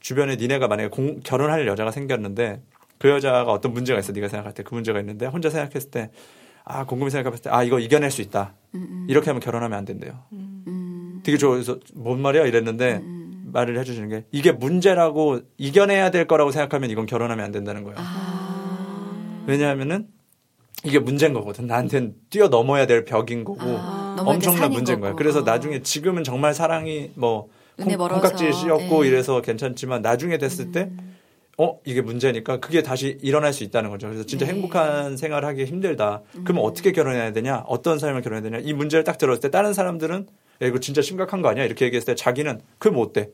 주변에 니네가 만약에 공, 결혼할 여자가 생겼는데 그 여자가 어떤 문제가 있어 네가 생각할 때 그 문제가 있는데 혼자 생각했을 때 아 곰곰이 생각해봤을 때 아 이거 이겨낼 수 있다 음, 음. 이렇게 하면 결혼하면 안 된대요. 음. 되게 좋아서 뭔 말이야 이랬는데 음. 말을 해주시는 게 이게 문제라고 이겨내야 될 거라고 생각하면 이건 결혼하면 안 된다는 거예요. 아. 왜냐하면은 이게 문제인 거거든. 나한테는 뛰어넘어야 될 벽인 거고 아, 엄청난 문제인 거고. 거예요. 그래서 나중에 지금은 정말 사랑이 뭐 콩깍지에 씌었고 네. 이래서 괜찮지만 나중에 됐을 음. 때 어? 이게 문제니까 그게 다시 일어날 수 있다는 거죠. 그래서 진짜 네. 행복한 생활을 하기 힘들다. 음. 그러면 어떻게 결혼해야 되냐? 어떤 삶을 결혼해야 되냐? 이 문제를 딱 들었을 때 다른 사람들은 야, 이거 진짜 심각한 거 아니야? 이렇게 얘기했을 때 자기는 그게 뭐 어때?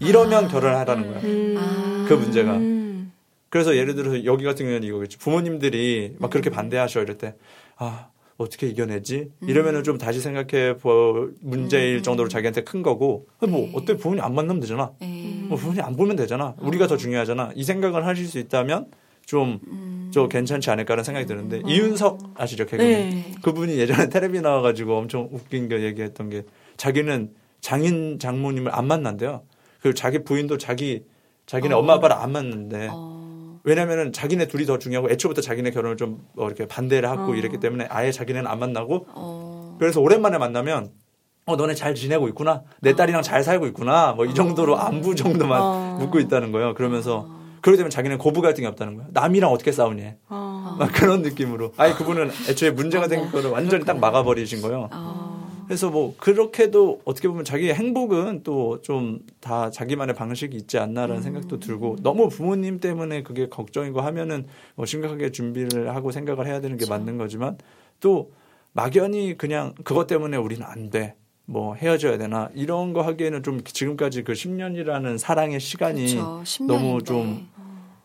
이러면 아. 결혼을 하라는 거야. 음. 아. 그 문제가. 음. 그래서 예를 들어서 여기 같은 경우는 이거겠지. 부모님들이 막 그렇게 반대하셔 이럴 때 아. 어떻게 이겨내지? 이러면은 좀 다시 생각해 볼 문제일 음. 정도로 자기한테 큰 거고 뭐 어때 부모님 안 만나면 되잖아. 뭐 부모님 안 보면 되잖아. 우리가 어. 더 중요하잖아. 이 생각을 하실 수 있다면 좀 저 음. 괜찮지 않을까라는 생각이 드는데 음. 이윤석 아시죠? 개그맨 네. 그분이 예전에 텔레비 나와가지고 엄청 웃긴 게 얘기했던 게 자기는 장인 장모님을 안 만난대요. 그리고 자기 부인도 자기 자기네 어. 엄마 아빠를 안 만났는데. 어. 왜냐면은 자기네 둘이 더 중요하고 애초부터 자기네 결혼을 좀 뭐 이렇게 반대를 하고 어. 이랬기 때문에 아예 자기네는 안 만나고 어. 그래서 오랜만에 만나면 어 너네 잘 지내고 있구나 내 어. 딸이랑 잘 살고 있구나 뭐 이 정도로 어. 안부 정도만 어. 묻고 있다는 거예요. 그러면서 어. 그러게 되면 자기는 고부 갈등이 없다는 거예요. 남이랑 어떻게 싸우니 어. 막 그런 느낌으로 아예 그분은 애초에 문제가 생길 거를 완전히 딱 막아버리신 거예요. 어. 그래서 뭐 그렇게도 어떻게 보면 자기의 행복은 또 좀 다 자기만의 방식이 있지 않나라는 음. 생각도 들고 너무 부모님 때문에 그게 걱정이고 하면은 뭐 심각하게 준비를 하고 생각을 해야 되는 게 그렇죠. 맞는 거지만 또 막연히 그냥 그것 때문에 우리는 안 돼. 뭐 헤어져야 되나 이런 거 하기에는 좀 지금까지 그 십 년이라는 사랑의 시간이 그렇죠. 너무 좀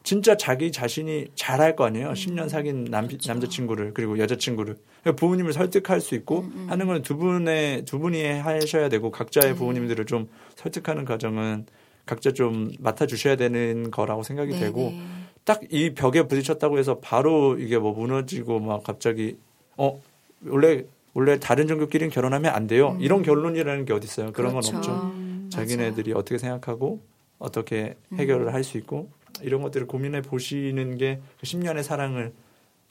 진짜 자기 자신이 잘할 거 아니에요. 음. 십 년 사귄 남, 그렇죠. 남자친구를 그리고 여자친구를 부모님을 설득할 수 있고 음, 음. 하는 건 두 분의 두 분이 하셔야 되고 각자의 음. 부모님들을 좀 설득하는 과정은 각자 좀 맡아주셔야 되는 거라고 생각이 네네. 되고 딱 이 벽에 부딪혔다고 해서 바로 이게 뭐 무너지고 막 갑자기 어 원래 원래 다른 종교끼리는 결혼하면 안 돼요. 음. 이런 결론이라는 게 어디 있어요. 그런 그렇죠. 건 없죠. 자기네들이 맞아요. 어떻게 생각하고 어떻게 해결을 음. 할 수 있고 이런 것들을 고민해 보시는 게 십 년의 사랑을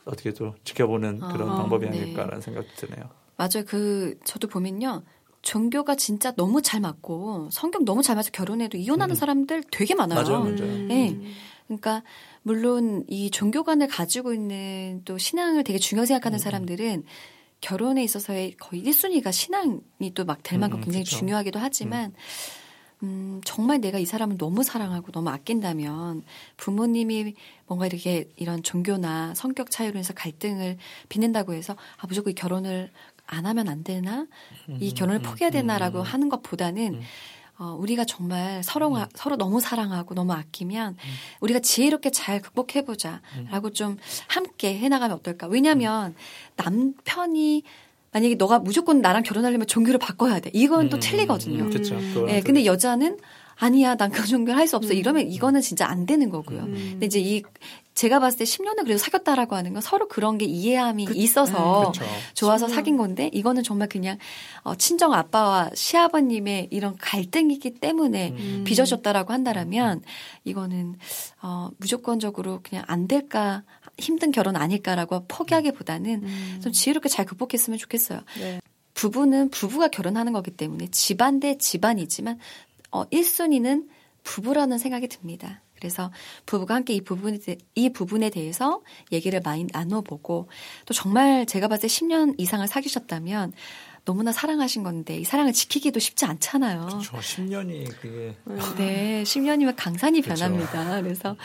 어떻게 또 지켜보는 그런 아, 방법이 아닐까라는 네. 생각도 드네요. 맞아요. 그 저도 보면요. 종교가 진짜 너무 잘 맞고 성격 너무 잘 맞아서 결혼해도 이혼하는 음. 사람들 되게 많아요. 맞아요. 맞아요. 음. 네. 그러니까 물론 이 종교관을 가지고 있는 또 신앙을 되게 중요하게 생각하는 음. 사람들은 결혼에 있어서의 거의 일 순위가 신앙이 또 막 될 만큼 음, 굉장히 그렇죠. 중요하기도 하지만 음. 음, 정말 내가 이 사람을 너무 사랑하고 너무 아낀다면 부모님이 뭔가 이렇게 이런 종교나 성격 차이로 해서 갈등을 빚는다고 해서 아, 무조건 결혼을 안 하면 안 되나? 이 결혼을 포기해야 되나라고 하는 것보다는 어, 우리가 정말 서로, 음. 서로 너무 사랑하고 너무 아끼면 음. 우리가 지혜롭게 잘 극복해보자 음. 라고 좀 함께 해나가면 어떨까. 왜냐하면 음. 남편이 만약에 너가 무조건 나랑 결혼하려면 종교를 바꿔야 돼. 이건 음. 또 틀리거든요. 음. 그쵸. 네, 근데 여자는 아니야, 난 그 종교를 할 수 없어. 음. 이러면 이거는 진짜 안 되는 거고요. 음. 근데 이제 이 제가 봤을 때 십 년을 그래도 사귀었다라고 하는 건 서로 그런 게 이해함이 그, 있어서 음, 좋아서 사귄 건데 이거는 정말 그냥 어, 친정 아빠와 시아버님의 이런 갈등이기 때문에 음. 빚어졌다라고 한다라면 이거는 어, 무조건적으로 그냥 안 될까 힘든 결혼 아닐까라고 포기하기보다는 음. 좀 지혜롭게 잘 극복했으면 좋겠어요. 네. 부부는 부부가 결혼하는 거기 때문에 집안 대 집안이지만 어, 일 순위는 부부라는 생각이 듭니다. 그래서 부부가 함께 이 부분에, 이 부분에 대해서 얘기를 많이 나눠보고 또 정말 제가 봤을 때 십 년 이상을 사귀셨다면 너무나 사랑하신 건데 이 사랑을 지키기도 쉽지 않잖아요. 그렇죠. 십 년이 그게. 네. 십 년이면 강산이 그쵸. 변합니다. 그래서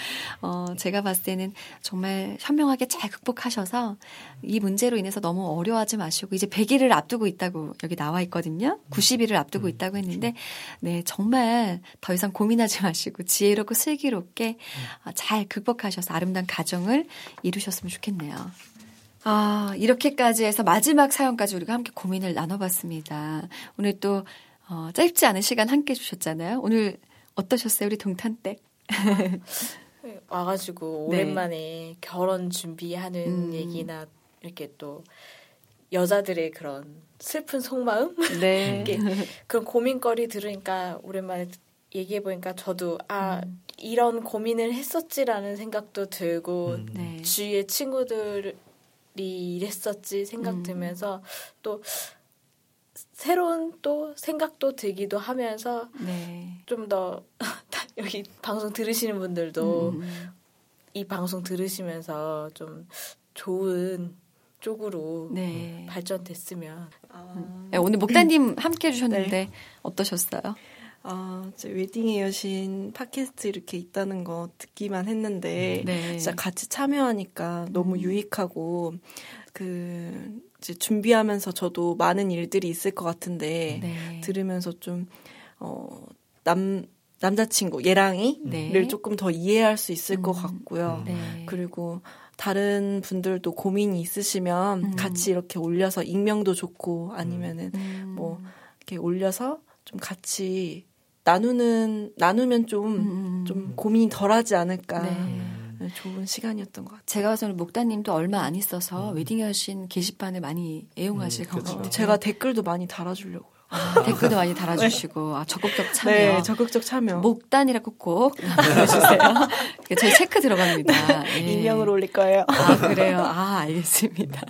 어, 제가 봤을 때는 정말 현명하게 잘 극복하셔서 이 문제로 인해서 너무 어려워하지 마시고 이제 백 일을 앞두고 있다고 여기 나와 있거든요. 구십 일을 앞두고 있다고 했는데 네 정말 더 이상 고민하지 마시고 지혜롭고 슬기롭게 잘 극복하셔서 아름다운 가정을 이루셨으면 좋겠네요. 아, 이렇게까지 해서 마지막 사연까지 우리가 함께 고민을 나눠봤습니다. 오늘 또 어, 짧지 않은 시간 함께 주셨잖아요. 오늘 어떠셨어요? 우리 동탄댁. 와가지고 오랜만에 네. 결혼 준비하는 음. 얘기나 이렇게 또 여자들의 그런 슬픈 속마음? 네. 그런 고민거리 들으니까 오랜만에 얘기해보니까 저도 아 음. 이런 고민을 했었지라는 생각도 들고 음. 네. 주위의 친구들 이랬었지 생각 음. 들면서 또 새로운 또 생각도 들기도 하면서 네. 좀 더 여기 방송 들으시는 분들도 음. 이 방송 들으시면서 좀 좋은 쪽으로 네. 발전됐으면 아. 네, 오늘 목다님 함께 해주셨는데 네. 어떠셨어요? 아, 웨딩의 여신 팟캐스트 이렇게 있다는 거 듣기만 했는데 네. 진짜 같이 참여하니까 너무 음. 유익하고 그 이제 준비하면서 저도 많은 일들이 있을 것 같은데 네. 들으면서 좀 어, 남 남자친구 예랑이를 네. 조금 더 이해할 수 있을 음. 것 같고요. 네. 그리고 다른 분들도 고민이 있으시면 음. 같이 이렇게 올려서 익명도 좋고 아니면은 음. 뭐 이렇게 올려서 좀 같이 나누는 나누면 좀 좀 음. 고민이 덜하지 않을까 네. 좋은 시간이었던 것 같아요. 제가 봐서 목다님도 얼마 안 있어서 음. 웨딩 여신 게시판을 많이 애용하실 음, 거고 제가 댓글도 많이 달아주려고요. 아, 댓글도 많이 달아주시고 아, 적극적 참여. 네, 적극적 참여. 목단이라고 꼭 보여주세요. 저희 체크 들어갑니다. 네. 익명으로 올릴 거예요. 아 그래요. 아 알겠습니다.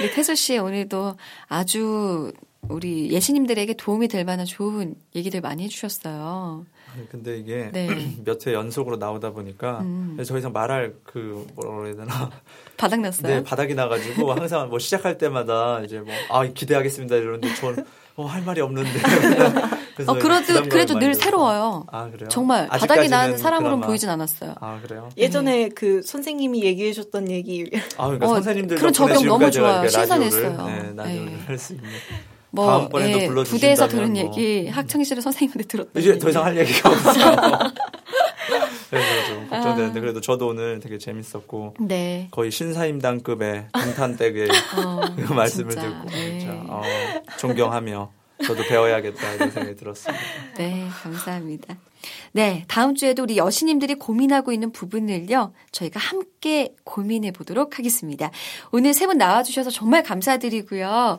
우리 태수 씨 오늘도 아주 우리 예신님들에게 도움이 될 만한 좋은 얘기들 많이 해주셨어요. 아니, 근데 이게 네. 몇 회 연속으로 나오다 보니까 음. 더 이상 말할 그 뭐라 그래야 되나 바닥났어요. 네, 바닥이 나가지고 항상 뭐 시작할 때마다 이제 뭐 아 기대하겠습니다 이러는데 전 어, 할 말이 없는데. 그래서 어, 그래도 그래도 늘 새로워요. 아 그래요? 정말 바닥이 난 사람으로는 그나마... 보이진 않았어요. 아 그래요? 예전에 네. 그 선생님이 얘기해줬던 얘기. 아 그러니까 어, 선생님들 그런 적용 너무 좋아요. 신선했어요. 네, 라디오를 네. 할 수 있는. 뭐, 다음번에도 예, 불러주신다면 부대에서 들은 뭐. 얘기, 학창시절 선생님한테 들었던 이제 얘기. 더 이상 할 얘기가 없어요. 그래서 좀 걱정되는데 그래도 저도 오늘 되게 재밌었고 네. 거의 신사임당급의 동탄댁의 어, 말씀을 진짜. 듣고 네. 진짜, 어, 존경하며 저도 배워야겠다 이런 생각이 들었습니다. 네, 감사합니다. 네, 다음 주에도 우리 여신님들이 고민하고 있는 부분을요 저희가 함께 고민해 보도록 하겠습니다. 오늘 세 분 나와주셔서 정말 감사드리고요.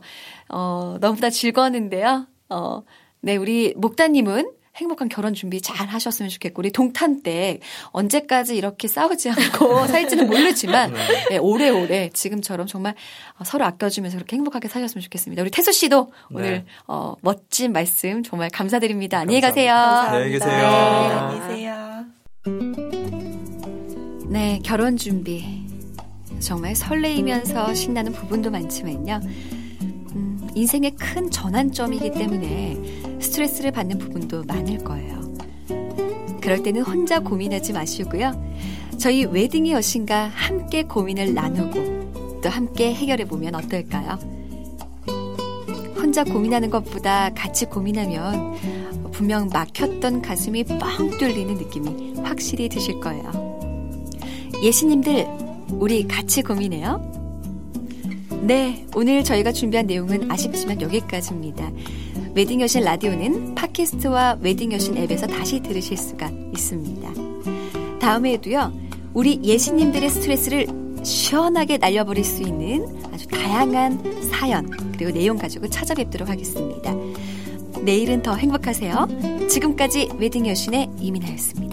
어, 너무나 즐거웠는데요. 어, 네, 우리 목다님은 행복한 결혼 준비 잘 하셨으면 좋겠고 우리 동탄댁 언제까지 이렇게 싸우지 않고 살지는 모르지만 네, 오래오래 지금처럼 정말 서로 아껴주면서 그렇게 행복하게 사셨으면 좋겠습니다. 우리 태수 씨도 오늘 네. 어, 멋진 말씀 정말 감사드립니다. 안녕히 가세요. 감사합니다. 감사합니다. 안녕히 계세요. 네, 안녕히 계세요. 네, 결혼 준비 정말 설레이면서 신나는 부분도 많지만요. 인생의 큰 전환점이기 때문에 스트레스를 받는 부분도 많을 거예요. 그럴 때는 혼자 고민하지 마시고요. 저희 웨딩의 여신과 함께 고민을 나누고 또 함께 해결해보면 어떨까요? 혼자 고민하는 것보다 같이 고민하면 분명 막혔던 가슴이 뻥 뚫리는 느낌이 확실히 드실 거예요. 예신님들, 우리 같이 고민해요. 네, 오늘 저희가 준비한 내용은 아쉽지만 여기까지입니다. 웨딩 여신 라디오는 팟캐스트와 웨딩 여신 앱에서 다시 들으실 수가 있습니다. 다음에도요, 우리 예신님들의 스트레스를 시원하게 날려버릴 수 있는 아주 다양한 사연 그리고 내용 가지고 찾아뵙도록 하겠습니다. 내일은 더 행복하세요. 지금까지 웨딩 여신의 이민아였습니다.